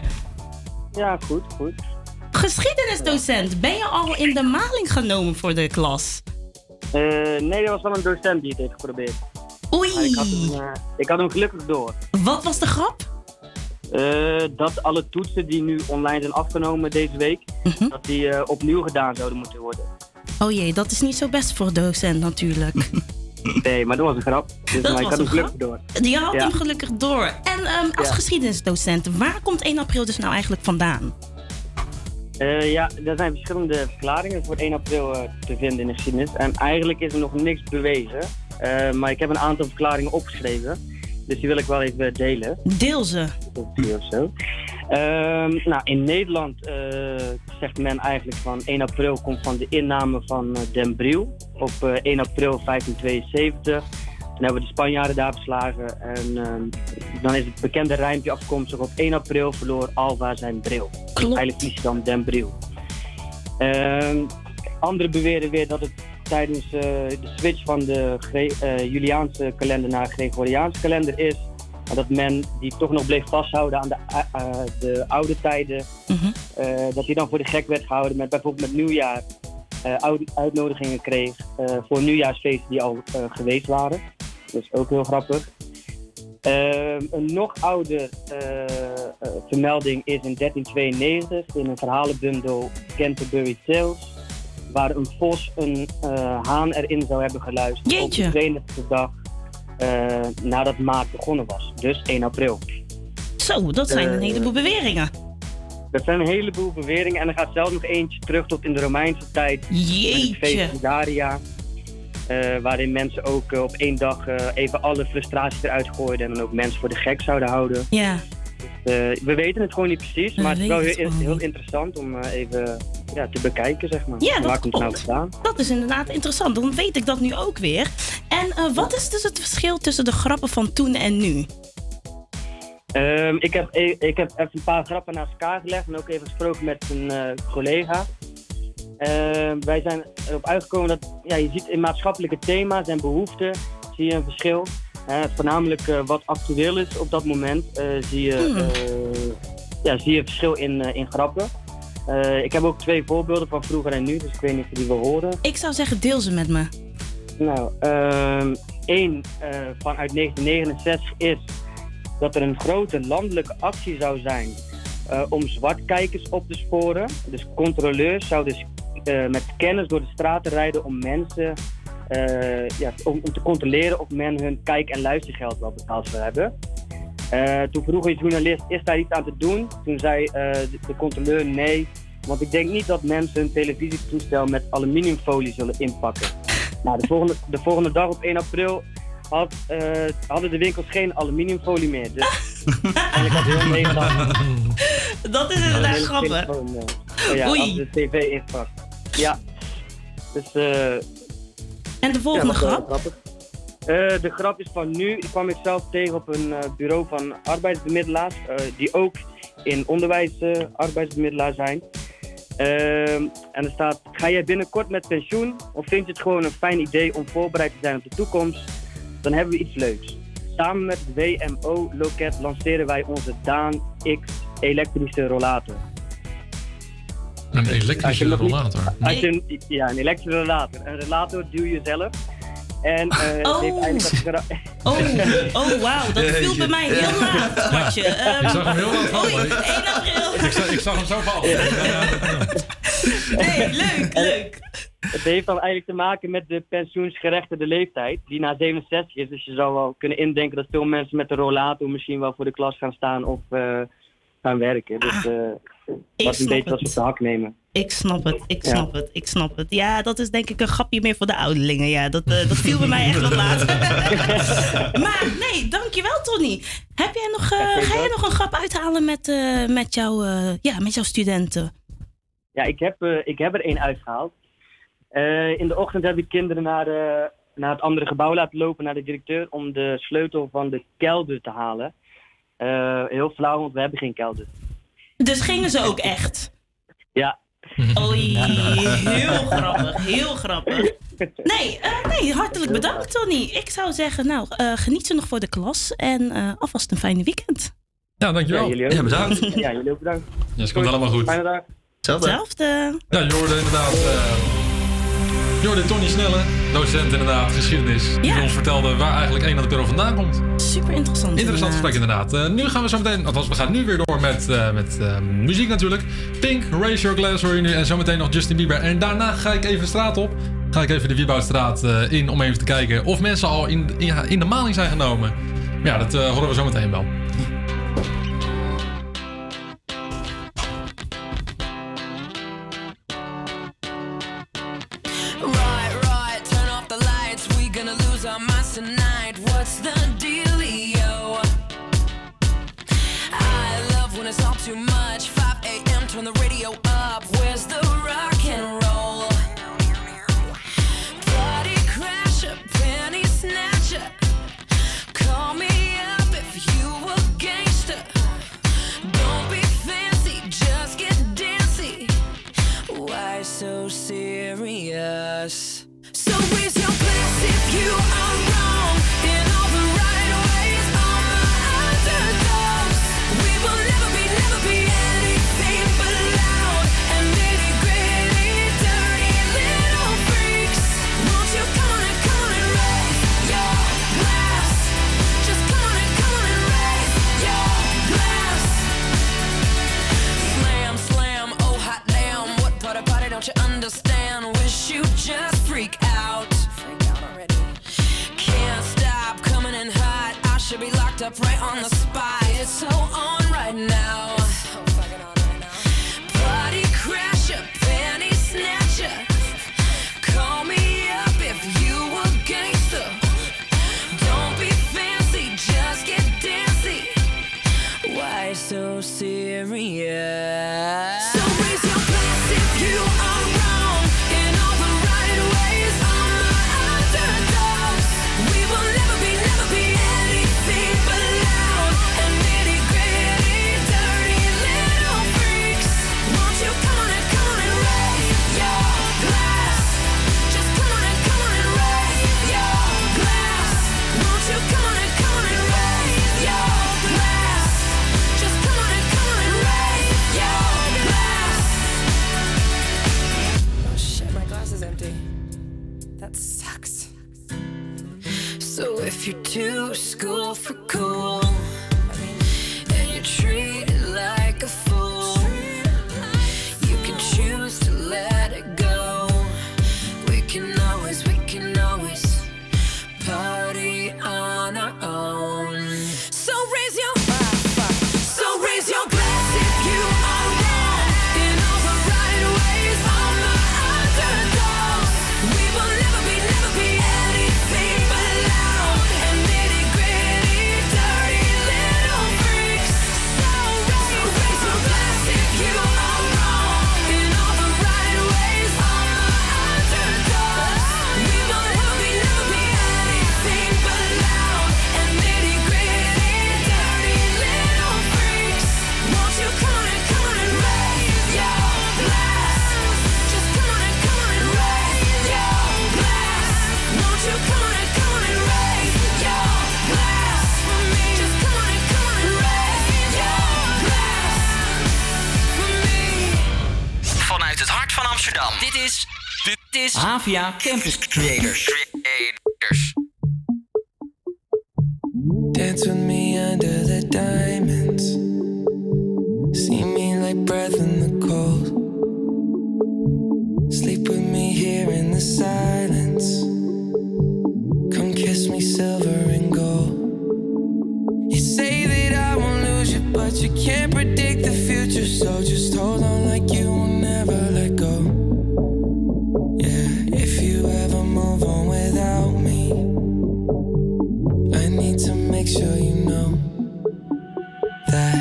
Ja, goed, goed. Geschiedenisdocent, ben je al in de maling genomen voor de klas? Uh, nee, dat was wel een docent die het heeft geprobeerd. Oei! Ik had, hem, uh, ik had hem gelukkig door. Wat was de grap? Uh, dat alle toetsen die nu online zijn afgenomen deze week, uh-huh. dat die uh, opnieuw gedaan zouden moeten worden. Oh jee, dat is niet zo best voor docent natuurlijk. Nee, maar dat was een grap. Dus dat maar ik had hem gelukkig grap? door. Je had ja. hem gelukkig door. En um, als ja. geschiedenisdocent, waar komt één april dus nou eigenlijk vandaan? Uh, ja, er zijn verschillende verklaringen voor één april uh, te vinden in de geschiedenis. En eigenlijk is er nog niks bewezen. Uh, maar ik heb een aantal verklaringen opgeschreven. Dus die wil ik wel even delen. Deel ze. Of zo. Uh, nou, in Nederland uh, zegt men eigenlijk van één april komt van de inname van uh, Den Briel. Op uh, één april vijftien tweeënzeventig. Dan hebben we de Spanjaarden daar beslagen. En uh, dan is het bekende rijmpje afkomstig. Op één april verloor Alva zijn bril. Klopt. Eigenlijk kies je dan Den Briel. Uh, anderen beweren weer dat het tijdens uh, de switch van de Gre- uh, Juliaanse kalender naar de Gregoriaanse kalender is. Maar dat men die toch nog bleef vasthouden aan de, uh, de oude tijden. Mm-hmm. Uh, dat die dan voor de gek werd gehouden met bijvoorbeeld met nieuwjaar. Uh, oude uitnodigingen kreeg uh, voor nieuwjaarsfeesten die al uh, geweest waren. Dat is ook heel grappig. Uh, een nog ouder uh, vermelding is in dertien tweeënnegentig in een verhalenbundel Canterbury Tales, waar een vos een uh, haan erin zou hebben geluisterd. Jeetje. Op de verenigde dag uh, nadat maart begonnen was. Dus één april. Zo, dat zijn uh, een heleboel beweringen. Dat zijn een heleboel beweringen en er gaat zelfs nog eentje terug tot in de Romeinse tijd. Jeetje. Met het feest van Daria. Uh, waarin mensen ook uh, op één dag uh, even alle frustraties eruit gooiden en dan ook mensen voor de gek zouden houden. Ja. Dus, uh, we weten het gewoon niet precies, we maar het is wel heel, heel, heel interessant om uh, even ja, te bekijken, zeg maar. Ja, waar komt het nou vandaan? Dat is inderdaad interessant, dan weet ik dat nu ook weer. En uh, wat is dus het verschil tussen de grappen van toen en nu? Uh, ik, heb, ik heb even een paar grappen naast elkaar gelegd en ook even gesproken met een uh, collega. Uh, wij zijn erop uitgekomen dat ja, je ziet in maatschappelijke thema's en behoeften zie je een verschil. Uh, voornamelijk uh, wat actueel is op dat moment, uh, zie, je, uh, ja, zie je verschil in, uh, in grappen. Uh, ik heb ook twee voorbeelden van vroeger en nu, dus ik weet niet of je die wil horen. Ik zou zeggen, deel ze met me. Nou, uh, één uh, vanuit negentien negenenzestig is dat er een grote landelijke actie zou zijn. uh, om zwartkijkers op te sporen. Dus controleurs zouden dus, uh, met scanners door de straten rijden om mensen uh, ja, om, om te controleren of men hun kijk- en luistergeld wel betaald zou hebben. Uh, toen vroeg een journalist, is daar iets aan te doen? Toen zei uh, de, de controleur nee, want ik denk niet dat mensen hun televisietoestel met aluminiumfolie zullen inpakken. Nou, de, volgende, de volgende dag op één april had, uh, hadden de winkels geen aluminiumfolie meer. Dus ik had heel meegedaan. Dat is inderdaad ja, grappig. Oh, ja, oei. Als de tv inpakt. Ja. Dus, uh, en de volgende ja, grap? Uh, de grap is van nu, ik kwam ik zelf tegen op een uh, bureau van arbeidsbemiddelaars, uh, die ook in onderwijs uh, arbeidsbemiddelaar zijn. Uh, en er staat, ga jij binnenkort met pensioen of vind je het gewoon een fijn idee om voorbereid te zijn op de toekomst? Dan hebben we iets leuks. Samen met W M O Loket lanceren wij onze Daan X elektrische rollator. Een elektrische dus, rollator? Niet, als je een, ja, een elektrische rollator. Een rollator duw je zelf. En uh, oh. heeft eigenlijk dat Oh, oh wauw, dat viel bij mij heel laat, schatje. Um, ik zag hem heel laat vallen. Oei, één april. Ik zag, ik zag hem zo vallen. Ja. Nee, leuk, leuk. En het heeft dan eigenlijk te maken met de pensioensgerechtigde leeftijd, die na zevenenzestig is. Dus je zou wel kunnen indenken dat veel mensen met de rollator misschien wel voor de klas gaan staan of uh, gaan werken. Dus uh, ah, dat is een beetje wat ze op de hak nemen. Ik snap het, ik snap ja. het, ik snap het. Ja, dat is denk ik een grapje meer voor de ouderlingen. Ja, dat, uh, dat viel bij mij echt wat laat. Maar nee, dankjewel Tony. Heb jij nog, uh, ja, ga jij nog een grap uithalen met, uh, met, jou, uh, ja, met jouw studenten? Ja, ik heb, uh, ik heb er één uitgehaald. Uh, in de ochtend heb ik kinderen naar, uh, naar het andere gebouw laten lopen, naar de directeur, om de sleutel van de kelder te halen. Uh, heel flauw, want we hebben geen kelder. Dus gingen ze ook echt? Ja. Oei, heel grappig, heel grappig. Nee, uh, nee, hartelijk bedankt Tony. Ik zou zeggen, nou, uh, geniet ze nog voor de klas en uh, alvast een fijne weekend. Ja, dankjewel. Ja, jullie ook. Ja, bedankt. Ja, jullie ook bedankt. Ja, het komt allemaal goed. Fijne dag. Hetzelfde. Hetzelfde. Ja, je hoorde inderdaad, uh, je hoorde Tony Snelle, docent inderdaad, geschiedenis. Ja. Die ons vertelde waar eigenlijk één april vandaan komt. Super interessant. Interessant gesprek inderdaad. Uh, nu gaan we zo meteen, althans we gaan nu weer door met, uh, met uh, muziek natuurlijk. Pink, Raise Your Glass hoor je nu en zo meteen nog Justin Bieber. En daarna ga ik even de straat op. Ga ik even de Wieboudstraat uh, in om even te kijken of mensen al in, in, in de maling zijn genomen. Maar ja, dat uh, horen we zo meteen wel. School for cool, and you treat it like a fool. Amsterdam. Dit is... Dit is... Havia Campus Creators. Creators. Dance with me under the diamonds. See me like breath in the cold. Sleep with me here in the silence. Come kiss me silver and gold. You say that I won't lose you, but you can't predict the future. So just hold on like you will never let go. Sure you know that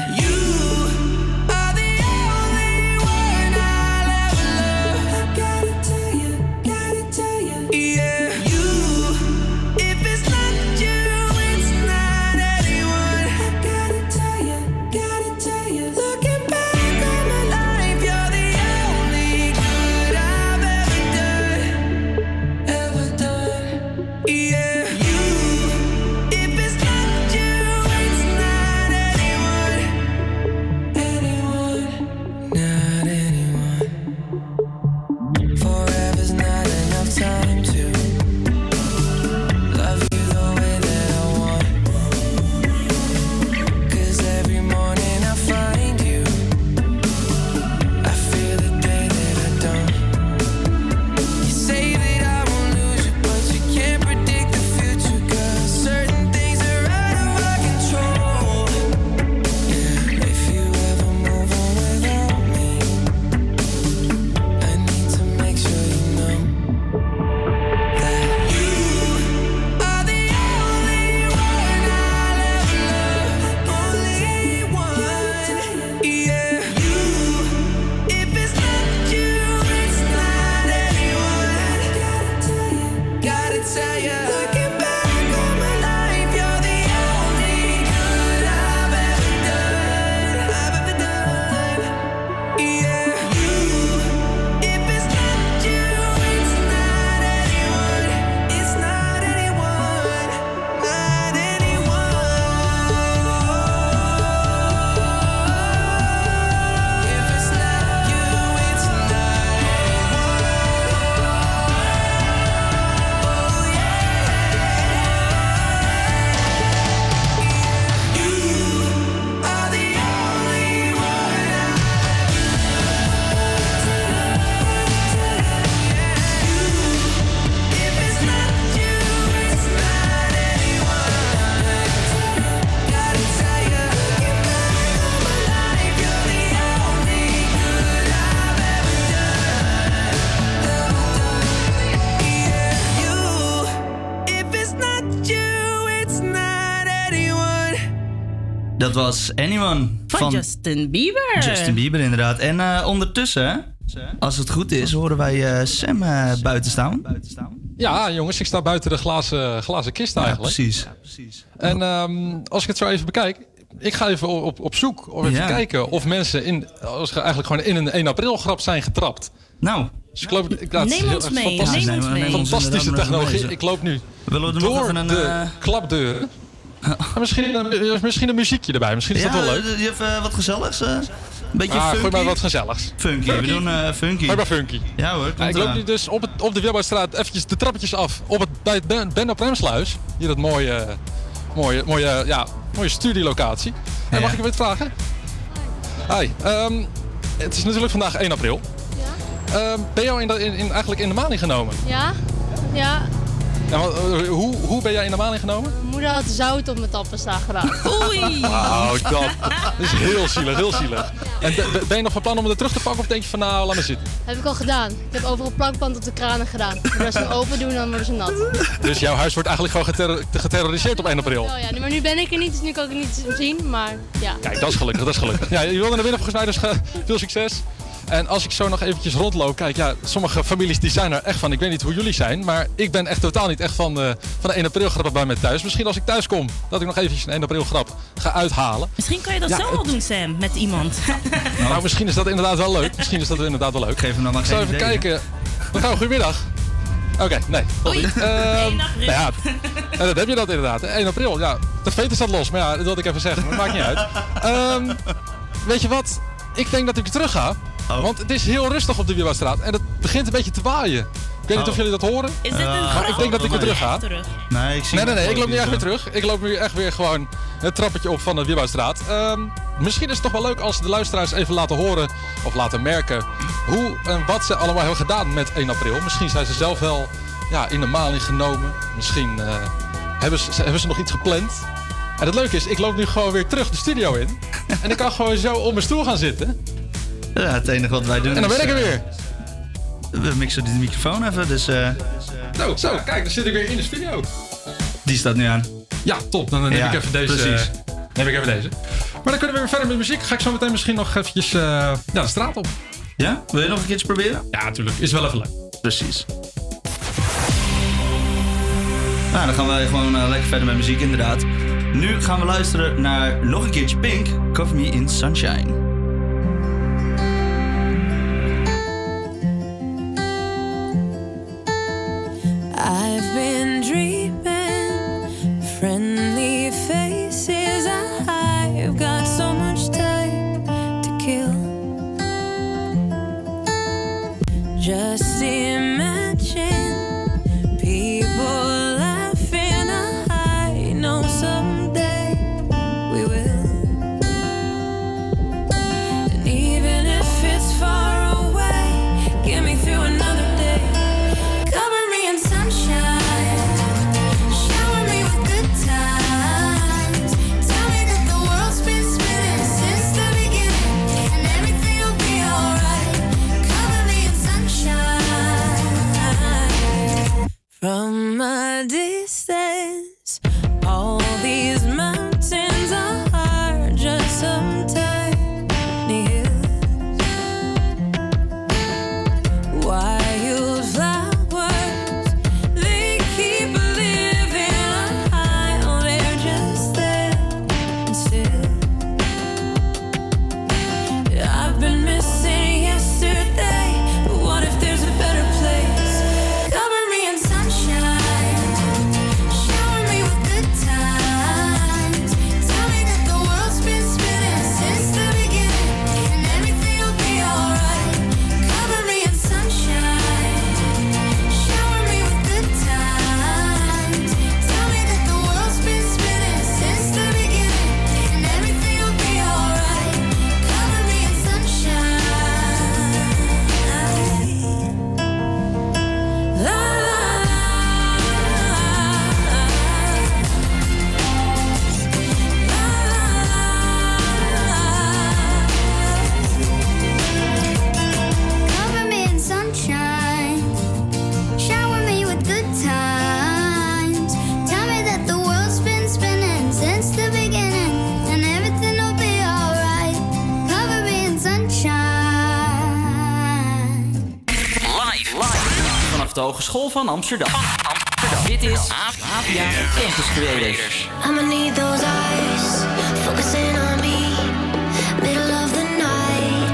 was Anyone van, van Justin Bieber. Justin Bieber, inderdaad. En uh, ondertussen, als het goed is, horen wij uh, Sam uh, buiten staan. Ja, jongens, ik sta buiten de glazen, glazen kist eigenlijk. Ja, precies. Ja, precies. En um, als ik het zo even bekijk, ik ga even op, op zoek om even ja. kijken of mensen in, als eigenlijk gewoon in een één april grap zijn getrapt. Nou, dus ik loop, ik, laat, neem ons mee. Fantastisch, ja, neem ons mee. Fantastische technologie. Ik loop nu we door een, de uh, klapdeuren. Misschien een, misschien een muziekje erbij. Misschien is dat ja, wel leuk. Je hebt uh, wat gezelligs. Uh, een beetje ah, funky. Gooi maar wat gezelligs. Funky. funky. We doen uh, funky. Gooi maar funky. Ja hoor. Ah, ik loop nu dus op, het, op de Wilbaardstraat eventjes de trappetjes af. Op het, bij het Ben op Remsluis. Hier dat mooie, mooie, mooie, ja, mooie studielocatie. En ja. Mag ik je wat vragen? Hi. Um, het is natuurlijk vandaag één april. Ja. Um, ben jij in, in, in, eigenlijk in de maling genomen? Ja. Ja. Ja, hoe, hoe ben jij in de maling genomen? Mijn moeder had zout op mijn tandpasta gedaan. Oei! Wauw, dat is heel zielig, heel zielig. Ja. En de, ben je nog van plan om het terug te pakken of denk je van nou, laat maar zitten? Heb ik al gedaan. Ik heb overal plankband op de kranen gedaan. De rest open doen, dan worden ze nat. Dus jouw huis wordt eigenlijk gewoon geter- geterroriseerd op één april? Oh ja, maar nu ben ik er niet, dus nu kan ik het niet zien, maar ja. Kijk, dat is gelukkig, dat is gelukkig. Ja, je wilde naar binnen volgens mij, dus ge- veel succes. En als ik zo nog eventjes rondloop, kijk, ja, sommige families die zijn er echt van. Ik weet niet hoe jullie zijn, maar ik ben echt totaal niet echt van, uh, van de één april grappen bij mij thuis. Misschien als ik thuis kom, dat ik nog eventjes een één april grap ga uithalen. Misschien kan je dat ja, zo wel het... doen, Sam, met iemand. Nou, nou, misschien is dat inderdaad wel leuk. Misschien is dat inderdaad wel leuk. Ik geef hem dan maar geen idee. Zo even kijken. Hè? We gaan, goedemiddag. Oké, okay, nee. Oei, um, één april. Nou ja, dat heb je dat inderdaad. één april, ja. De veet staat los, maar ja, dat wilde ik even zeggen. Maar maakt niet uit. Um, weet je wat? Ik denk dat ik terug ga. Oh. Want het is heel rustig op de Wierbaardstraat en dat begint een beetje te waaien. Ik weet niet oh. of jullie dat horen. Is dit een uh, ik denk dat ik weer terug ga. Terug. Nee, ik zie nee, nee, nee, nee, ik loop niet echt weer terug. Ik loop nu echt weer gewoon het trappetje op van de Wiebouwstraat. Um, misschien is het toch wel leuk als de luisteraars even laten horen of laten merken hoe en wat ze allemaal hebben gedaan met één april. Misschien zijn ze zelf wel ja, in de maling genomen. Misschien uh, hebben, ze, hebben ze nog iets gepland. En het leuke is, ik loop nu gewoon weer terug de studio in. En ik kan gewoon zo op mijn stoel gaan zitten. Ja, het enige wat wij doen en dan ben ik er weer. We mixen de microfoon even, dus... Uh... Zo, zo, kijk, dan zit ik weer in de studio. Die staat nu aan. Ja, top. Dan neem ja, ik even deze. Precies. Neem ik even deze. Maar dan kunnen we weer verder met muziek. Ga ik zo meteen misschien nog eventjes uh, ja, de straat op. Ja? Wil je nog een keertje proberen? Ja, natuurlijk. Is wel even leuk. Precies. Nou, dan gaan wij gewoon uh, lekker verder met muziek, inderdaad. Nu gaan we luisteren naar nog een keertje Pink. Cover Me in Sunshine. I've been dreaming, friendly faces. I've got so much time to kill. Just imagine people laughing. I know someday we will. And even if it's far away, get me through another. From a distance, all these mountains are just some tiny hills. Wild flowers, they keep living high, oh, they're just there and still. I've been missing yesterday, but what if there's a better place? De Hogeschool van Amsterdam. Amsterdam. Dit is Avia Campus Creators. I'ma need those eyes, focusing on me. Middle of the night,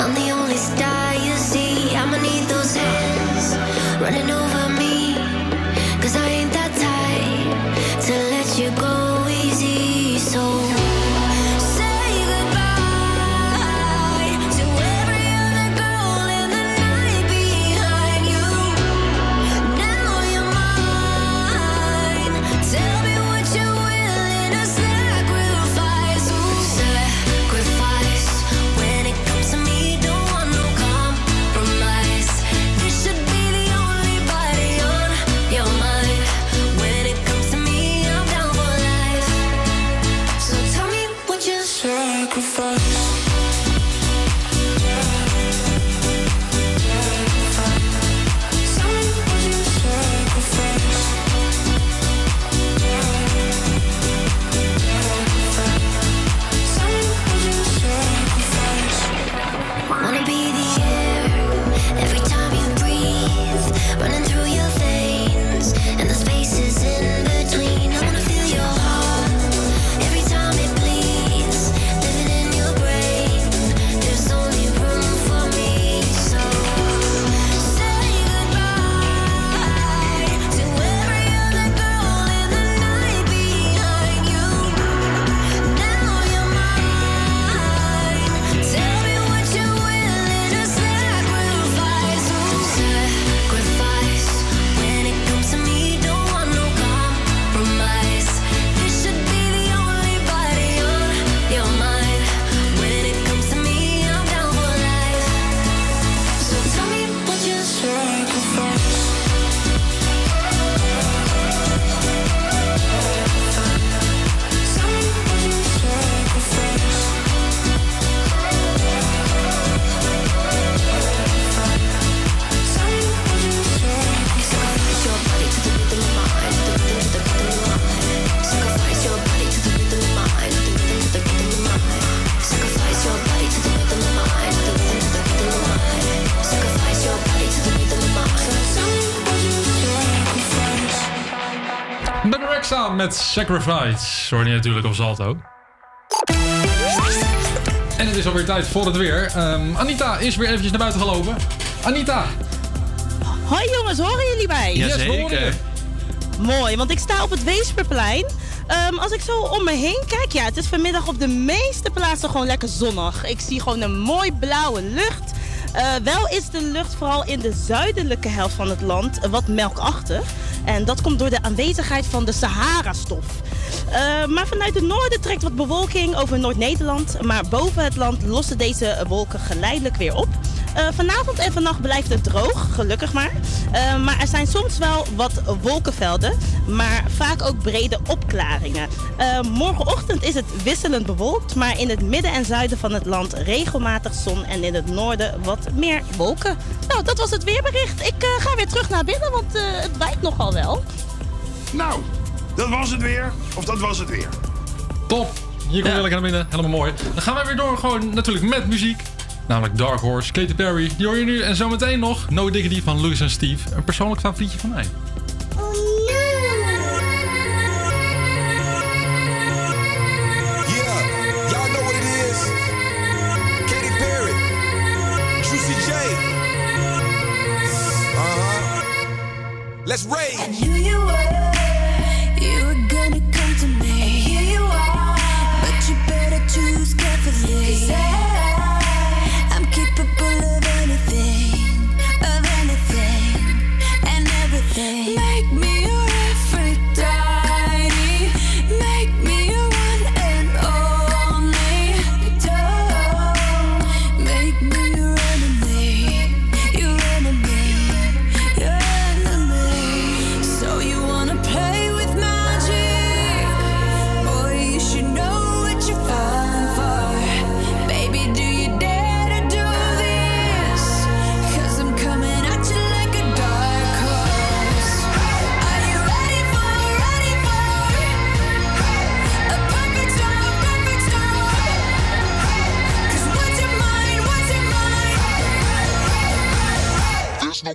I'm the only star you see. I'ma need those hands, running over me. Cause I ain't that tight to let you go easy, so... Break. staan met Sacrifice. Hoor je natuurlijk op Salto. En het is alweer tijd voor het weer. Um, Anita is weer eventjes naar buiten gelopen. Anita. Hoi jongens, horen jullie mij? Jazeker. Yes, mooi, want ik sta op het Weesperplein. Um, als ik zo om me heen kijk, ja, het is vanmiddag op de meeste plaatsen gewoon lekker zonnig. Ik zie gewoon een mooi blauwe lucht. Uh, wel is de lucht vooral in de zuidelijke helft van het land wat melkachtig. En dat komt door de aanwezigheid van de Sahara-stof. Uh, maar vanuit het noorden trekt wat bewolking over Noord-Nederland. Maar boven het land lossen deze wolken geleidelijk weer op. Uh, vanavond en vannacht blijft het droog, gelukkig maar. Uh, maar er zijn soms wel wat wolkenvelden, maar vaak ook brede opklaringen. Uh, morgenochtend is het wisselend bewolkt, maar in het midden en zuiden van het land regelmatig zon en in het noorden wat meer wolken. Nou, dat was het weerbericht. Ik uh, ga weer terug naar binnen, want uh, het waait nogal wel. Nou, dat was het weer. Of dat was het weer. Top. Hier komt ja. lekker naar binnen. Helemaal mooi. Dan gaan we weer door, gewoon natuurlijk met muziek. Namelijk Dark Horse, Katy Perry, die hoor je nu. En zometeen nog No Diggity van Louis en Steve. Een persoonlijk favorietje van mij. Oh no! Yeah, y'all know what it is. Katy Perry. Juicy J. Uh-huh. Let's rage. And here you were, you were gonna come to me. And here you are, but you better choose carefully. Make me your Aphrodite, make me your one and only doll. Make me your enemy, your enemy, your enemy. So you wanna play with magic? Boy, you should know what you're falling for. Baby, do you dare to do this? 'Cause I'm coming at you like a dark horse. No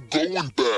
going back.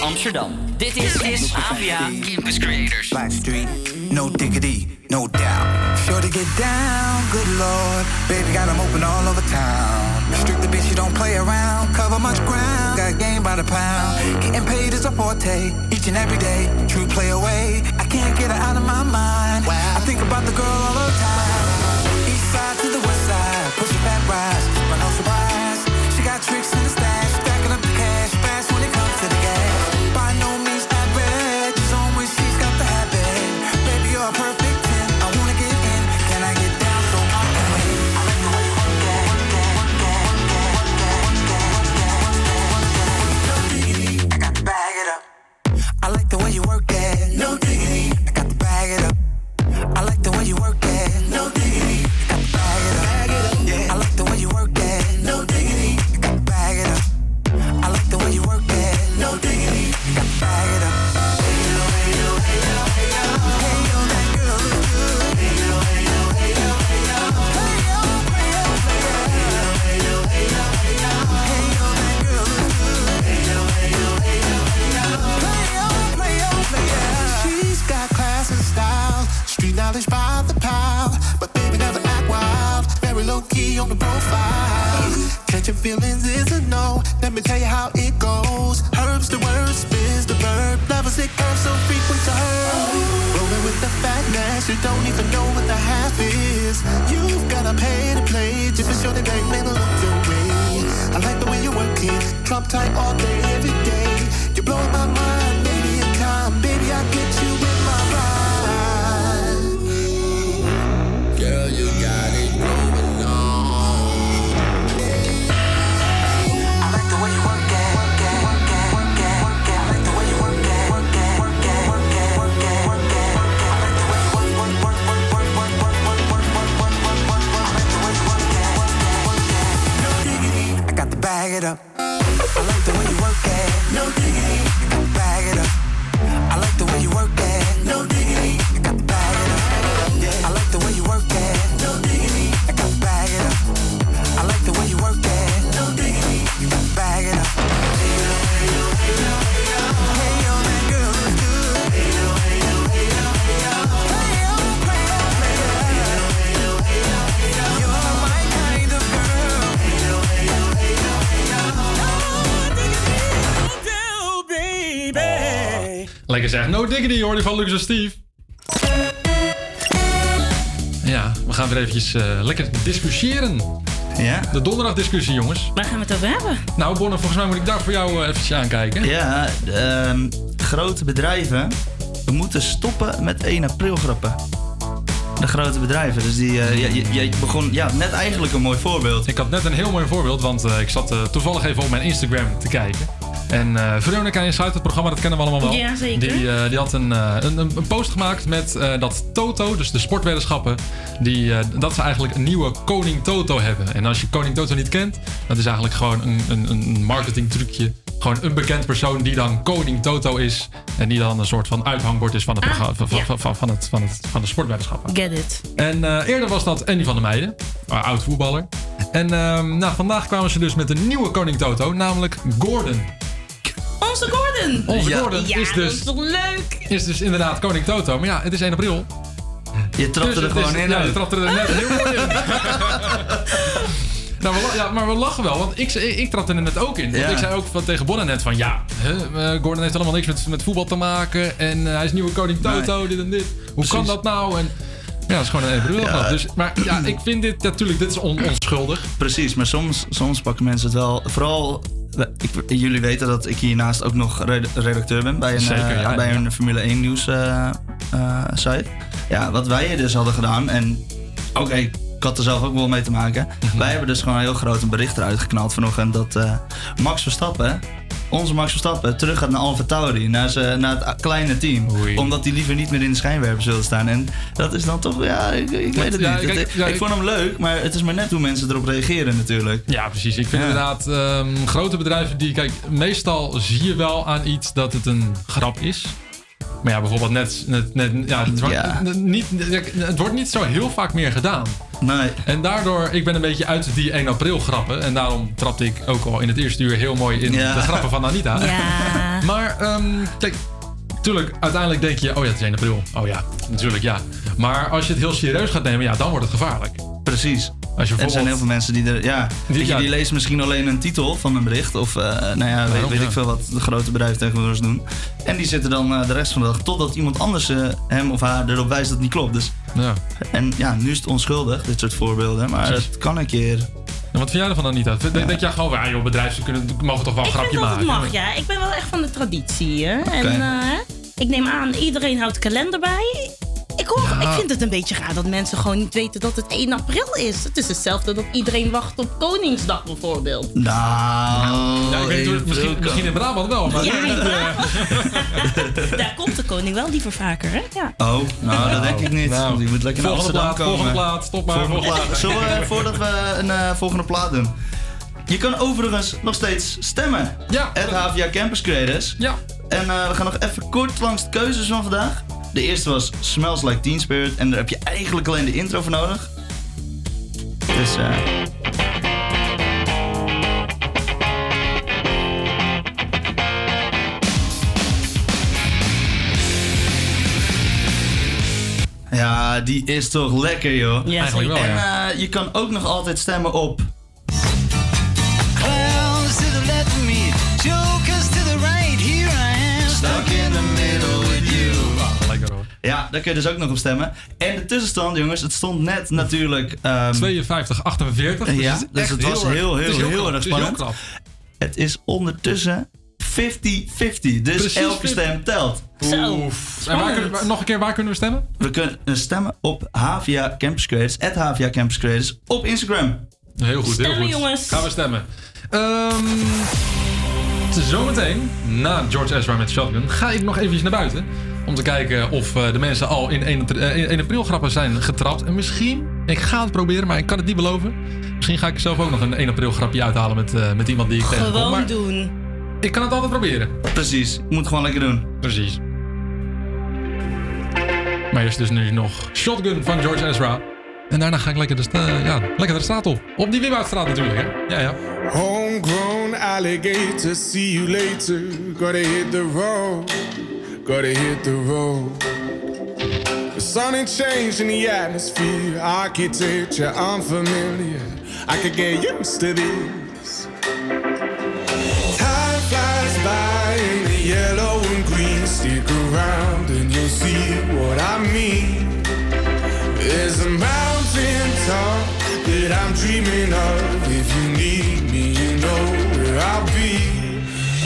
Amsterdam. Dit is, is Avia Campus Creators. Black Street, no diggity, no doubt. Sure to get down, good lord. Baby got them open all over town. Strictly bitch, you don't play around. Cover much ground, got game by the pound. Getting paid is a forte, each and every day. True play away, I can't get her out of my mind. I think about the girl all the time. East side to the west side, push it back, rise, but no surprise. She got tricks in the stash, stacking up the cash, fast when it comes to the gas. Lekker zeg. No diggity hoor, die van Lucas en Steve. Ja, we gaan weer eventjes uh, lekker discussiëren. Ja. De donderdagdiscussie, jongens. Waar gaan we het over hebben? Nou, Bonne, volgens mij moet ik daar voor jou uh, eventjes aankijken. Ja, um, grote bedrijven moeten stoppen met één april grappen. De grote bedrijven. Dus die, uh, je, je, je begon ja, net eigenlijk een mooi voorbeeld. Ik had net een heel mooi voorbeeld, want uh, ik zat uh, toevallig even op mijn Instagram te kijken. En uh, Veronica Insight, het programma, dat kennen we allemaal wel. Ja, zeker. Die, uh, die had een, uh, een, een post gemaakt met uh, dat Toto, dus de sportwetenschappen, die, uh, dat ze eigenlijk een nieuwe Koning Toto hebben. En als je Koning Toto niet kent, dat is eigenlijk gewoon een, een, een marketing trucje. Gewoon een bekend persoon die dan Koning Toto is. En die dan een soort van uithangbord is van het ah, programma, van, ja. van, van, van, het, van, het, van de sportwetenschappen. Get it. En uh, eerder was dat Andy van der Meijden, uh, oud voetballer. En uh, nou, vandaag kwamen ze dus met een nieuwe Koning Toto, namelijk Gordon. Onze Gordon! Onze ja. Gordon ja, is dus... dat is toch leuk? Is dus inderdaad Koning Toto. Maar ja, het is één april. Je trapte dus er gewoon is, in. Ja, je trapte er net heel mooi in. Nou, we, ja, maar we lachen wel, want ik, ik, ik trapte er net ook in. Want ja. ik zei ook van, tegen Bonne net van... Ja, huh, Gordon heeft allemaal niks met, met voetbal te maken. En uh, hij is nieuwe Koning Toto, nee. dit en dit. Hoe Precies. kan dat nou? En... Ja, dat is gewoon een even ja. Dus, maar ja, ik vind dit natuurlijk, dit is on, onschuldig. Precies, maar soms, soms pakken mensen het wel. Vooral, ik, jullie weten dat ik hiernaast ook nog redacteur ben bij een, Zeker, uh, ja, bij ja. een Formule één nieuws uh, uh, site. Ja, wat wij dus hadden gedaan, en oké, okay, ik had er zelf ook wel mee te maken. Mm-hmm. Wij hebben dus gewoon heel groot een bericht eruit geknald vanochtend dat uh, Max Verstappen... Onze Max Verstappen terug gaat naar AlphaTauri, naar, zijn, naar het kleine team. Oei. Omdat hij liever niet meer in de schijnwerpers wilde staan. En dat is dan toch, ja, ik, ik weet het ja, niet. Kijk, ik, ja, ik vond hem leuk, maar het is maar net hoe mensen erop reageren natuurlijk. Ja, precies. Ik vind ja. inderdaad um, grote bedrijven die, kijk, meestal zie je wel aan iets dat het een grap is. Maar ja, bijvoorbeeld net, net, net ja, het, wordt, ja. niet, het wordt niet zo heel vaak meer gedaan. Nee. En daardoor, ik ben een beetje uit die één april grappen. En daarom trapte ik ook al in het eerste uur heel mooi in ja. de grappen van Anita. Ja. Maar, um, kijk, natuurlijk, uiteindelijk denk je, oh ja, het is één april. Oh ja, natuurlijk, ja. Maar als je het heel serieus gaat nemen, ja, dan wordt het gevaarlijk. Precies. Als je bijvoorbeeld... Er zijn heel veel mensen die er, ja, die, weet je, ja, die lezen misschien alleen een titel van een bericht. Of, uh, nou ja, weet, weet ik veel wat de grote bedrijven tegenwoordig doen. En die zitten dan uh, de rest van de dag totdat iemand anders uh, hem of haar erop wijst dat het niet klopt. Dus, ja. En ja, nu is het onschuldig, dit soort voorbeelden. Maar precies, dat kan een keer... En wat vind jij ervan, Anita? Denk, ja, denk jij gewoon, ah joh, bedrijven kunnen, mogen toch wel een ik grapje maken? Ik mag, ja. Ik ben wel echt van de traditie. Hè. Okay. En uh, ik neem aan, iedereen houdt kalender bij. Ik, hoor, ja. ik vind het een beetje raar dat mensen gewoon niet weten dat het één april is. Het is hetzelfde dat iedereen wacht op Koningsdag bijvoorbeeld. Nou, ja, ik weet het, misschien, misschien in Brabant wel. Maar ja, ja. Ja. Daar komt de koning wel liever vaker, hè? Ja. Oh, nou, dat denk ik niet. Nou, die moet lekker naar Amsterdam komen. Volgende plaat, stop maar. Volgende plaat. Zullen we, voordat we een uh, volgende plaat doen? Je kan overigens nog steeds stemmen. Ja. Het H V A Campus Creators. Ja. En uh, we gaan nog even kort langs de keuzes van vandaag. De eerste was Smells Like Teen Spirit. En daar heb je eigenlijk alleen de intro voor nodig. Dus eh... Uh... ja, die is toch lekker, joh. Ja, eigenlijk wel, ja. En uh, je kan ook nog altijd stemmen op... Clowns to the left of me, jokers to the right, here I am. Stuck in the middle with you. Ja, daar kun je dus ook nog op stemmen. En de tussenstand, jongens, het stond net natuurlijk... Um, tweeënvijftig, achtenveertig. Dus ja, het dus het was heel, heel, heel, heel, heel erg spannend. Het is, het is ondertussen vijftig vijftig. Dus precies, elke stem telt. Oef. En waar kunnen, waar, nog een keer, waar kunnen we stemmen? We kunnen stemmen op H V A Campus Creators, at H V A Campus Creators, op Instagram. Heel goed, stemmen, heel goed. Jongens. Gaan we stemmen. Um, zometeen, na George Ezra met Shotgun, ga ik nog eventjes naar buiten... Om te kijken of de mensen al in één april grappen zijn getrapt. En misschien, ik ga het proberen, maar ik kan het niet beloven. Misschien ga ik zelf ook nog een één april grapje uithalen met, uh, met iemand die ik tegenkom. Gewoon maar doen. Ik kan het altijd proberen. Precies, ik moet het gewoon lekker doen. Precies. Maar eerst dus nu nog Shotgun van George Ezra. En daarna ga ik lekker de, uh, ja, lekker de straat op. Op die Wimboudstraat natuurlijk, hè. Ja, ja. Homegrown alligator, see you later. Gotta hit the road. Gotta hit the road. The sun ain't changing the atmosphere. Architecture unfamiliar. I could get used to this. Time flies by in the yellow and green. Stick around and you'll see what I mean. There's a mountain top that I'm dreaming of. If you need me, you know where I'll be.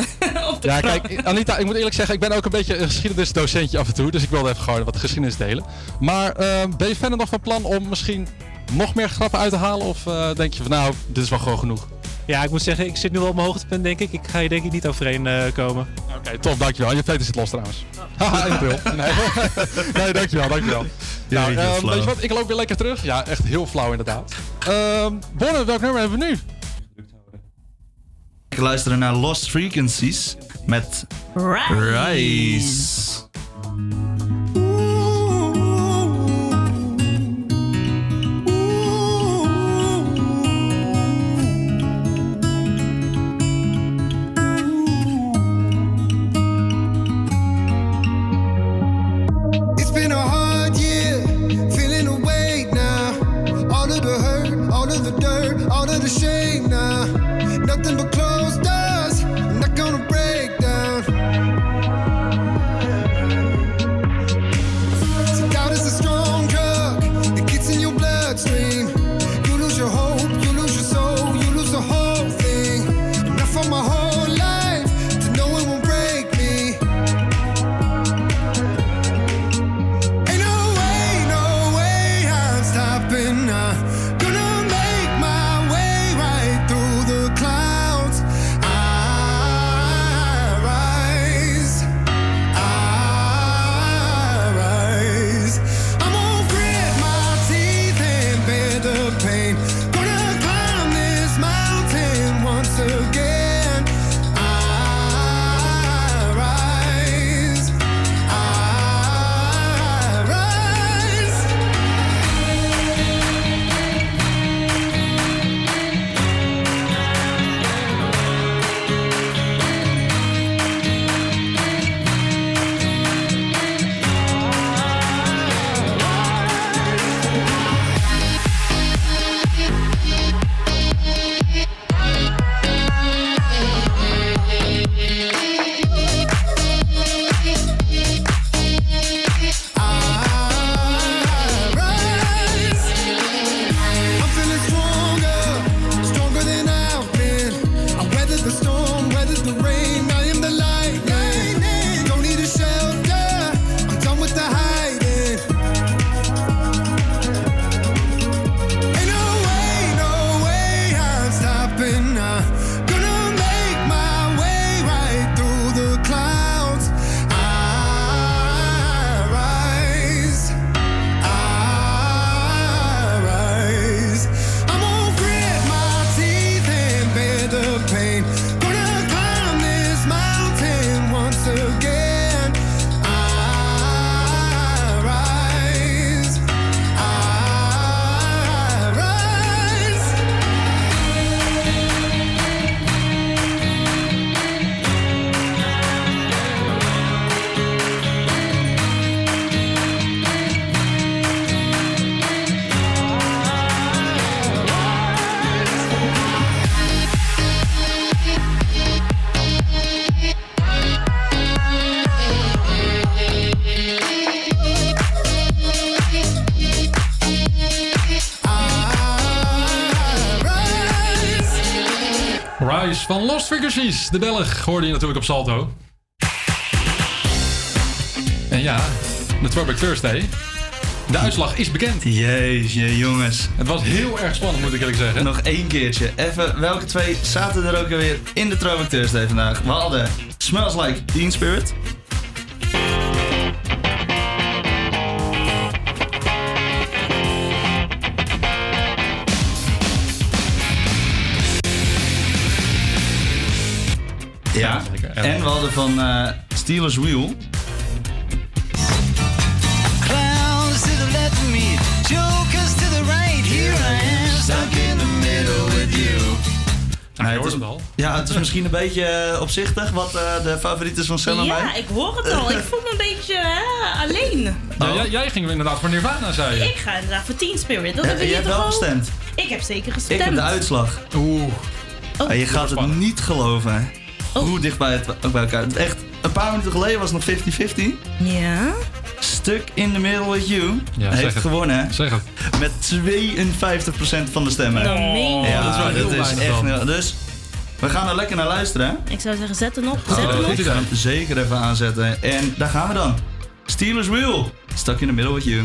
Op de ja, krab. Kijk, Anita, ik moet eerlijk zeggen, ik ben ook een beetje een geschiedenisdocentje af en toe. Dus ik wilde even gewoon wat geschiedenis delen. Maar um, ben je verder nog van plan om misschien nog meer grappen uit te halen? Of uh, denk je van nou, dit is wel gewoon genoeg? Ja, ik moet zeggen, ik zit nu wel op mijn hoogtepunt, denk ik. Ik ga je denk ik niet overheen uh, komen. Oké, okay, top, dankjewel. Je vleet zit los trouwens. Oh. Haha, in bril. Nee. nee, dankjewel, dankjewel. Nou, ja, um, weet je wat, ik loop weer lekker terug. Ja, echt heel flauw inderdaad. Um, Bonne, welk nummer hebben we nu? Ik luister naar Lost Frequencies met Rise. Rise. Rise van Lost Frequencies. De Belg hoorde je natuurlijk op Salto. En ja, de Throwback Thursday. De uitslag is bekend. Jeetje, jongens. Het was heel erg spannend, moet ik eerlijk zeggen. Nog één keertje. Even, welke twee zaten er ook alweer in de Throwback Thursday vandaag? We hadden Smells Like Teen Spirit. Ja, en we hadden van uh, Steelers Wheel. Nou, je hoort hem al. Ja, het is misschien een beetje uh, opzichtig wat uh, de favoriet is van Sam en mij. Ja, ik hoor het al. Ik voel me een beetje uh, alleen. Oh. Ja, jij ging inderdaad voor Nirvana, zei je. Ik ga inderdaad voor Teen Spirit. Dat ja, heb je hebt wel gestemd. Ik heb zeker gestemd. Ik heb de uitslag. Oeh. Oh, je gaat het niet geloven, oh. Hoe dicht bij, het, ook bij elkaar. Echt, een paar minuten geleden was het nog fifty fifty. Ja. Stuk in the middle with you. Ja, heeft zeg gewonnen. Het. Zeg het. Met tweeënvijftig procent van de stemmen. No, nee. Ja, dat is, wel heel dat is echt nul. Dus we gaan er lekker naar luisteren. Ik zou zeggen, zet hem op. Zet oh, hem op. Gaan hem zeker even aanzetten. En daar gaan we dan. Steelers Wheel. Stuck in the middle with you.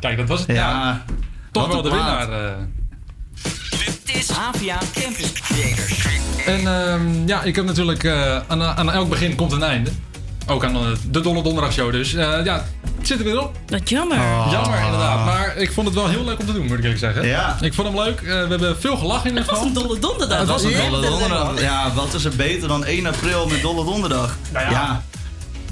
Kijk, dat was het. Ja, nou, toch wel de plaat. Winnaar. Uh. Dit is Havia Campus Creators. En um, ja, ik heb natuurlijk... Uh, aan, aan elk begin komt een einde. Ook aan uh, de Dolle Donderdag Show dus. Uh, ja, Het zit er weer op. Dat jammer. Oh. Jammer, inderdaad. Maar ik vond het wel heel leuk om te doen, moet ik eerlijk zeggen. Ja. Ik vond hem leuk. Uh, we hebben veel gelachen in het geval. Het was een dolle donderdag. Het was een dolle donderdag. Ja, wat is er beter dan één april met dolle donderdag? Nou ja.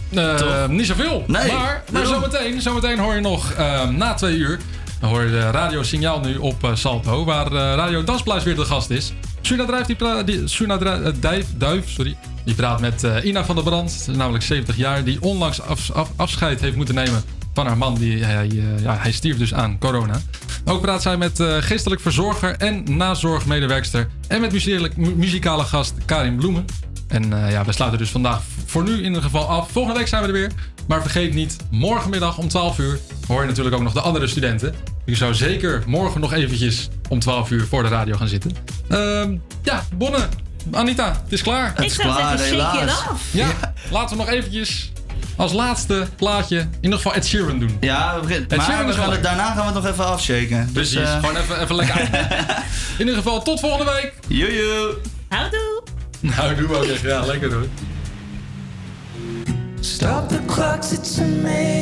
ja. Uh, niet zoveel. Nee. Maar, maar zometeen, zometeen hoor je nog uh, na twee uur. Dan hoor je de Radio Signaal nu op uh, Salto, waar uh, Radio Danspluis weer de gast is. Suna Drijf, die pra- die, Suna Drijf, Dijf, Duif, sorry. Die praat met uh, Ina van der Brand, namelijk zeventig jaar, die onlangs af, af, afscheid heeft moeten nemen van haar man. Die, hij, uh, ja, hij stierf dus aan corona. Ook praat zij met uh, geestelijk verzorger en nazorgmedewerkster en met muzikale, muzikale gast Karin Bloemen. En uh, ja, we sluiten dus vandaag voor nu in ieder geval af. Volgende week zijn we er weer. Maar vergeet niet, morgenmiddag om twaalf uur hoor je natuurlijk ook nog de andere studenten. Ik zou zeker morgen nog eventjes om twaalf uur voor de radio gaan zitten. Uh, ja, Bonne, Anita, het is klaar. Het is klaar, helaas. Ja, laten we nog eventjes als laatste plaatje in ieder geval Ed Sheeran doen. Ja, we Ed maar Sheeran we gaan het, daarna gaan we het nog even afshaken. Precies, dus, uh... gewoon even, even lekker uit. In ieder geval, tot volgende week. Joejoe. Houdoe. Nou, doe ook echt. Ja, lekker hoor. Stop the clocks, it's amazing.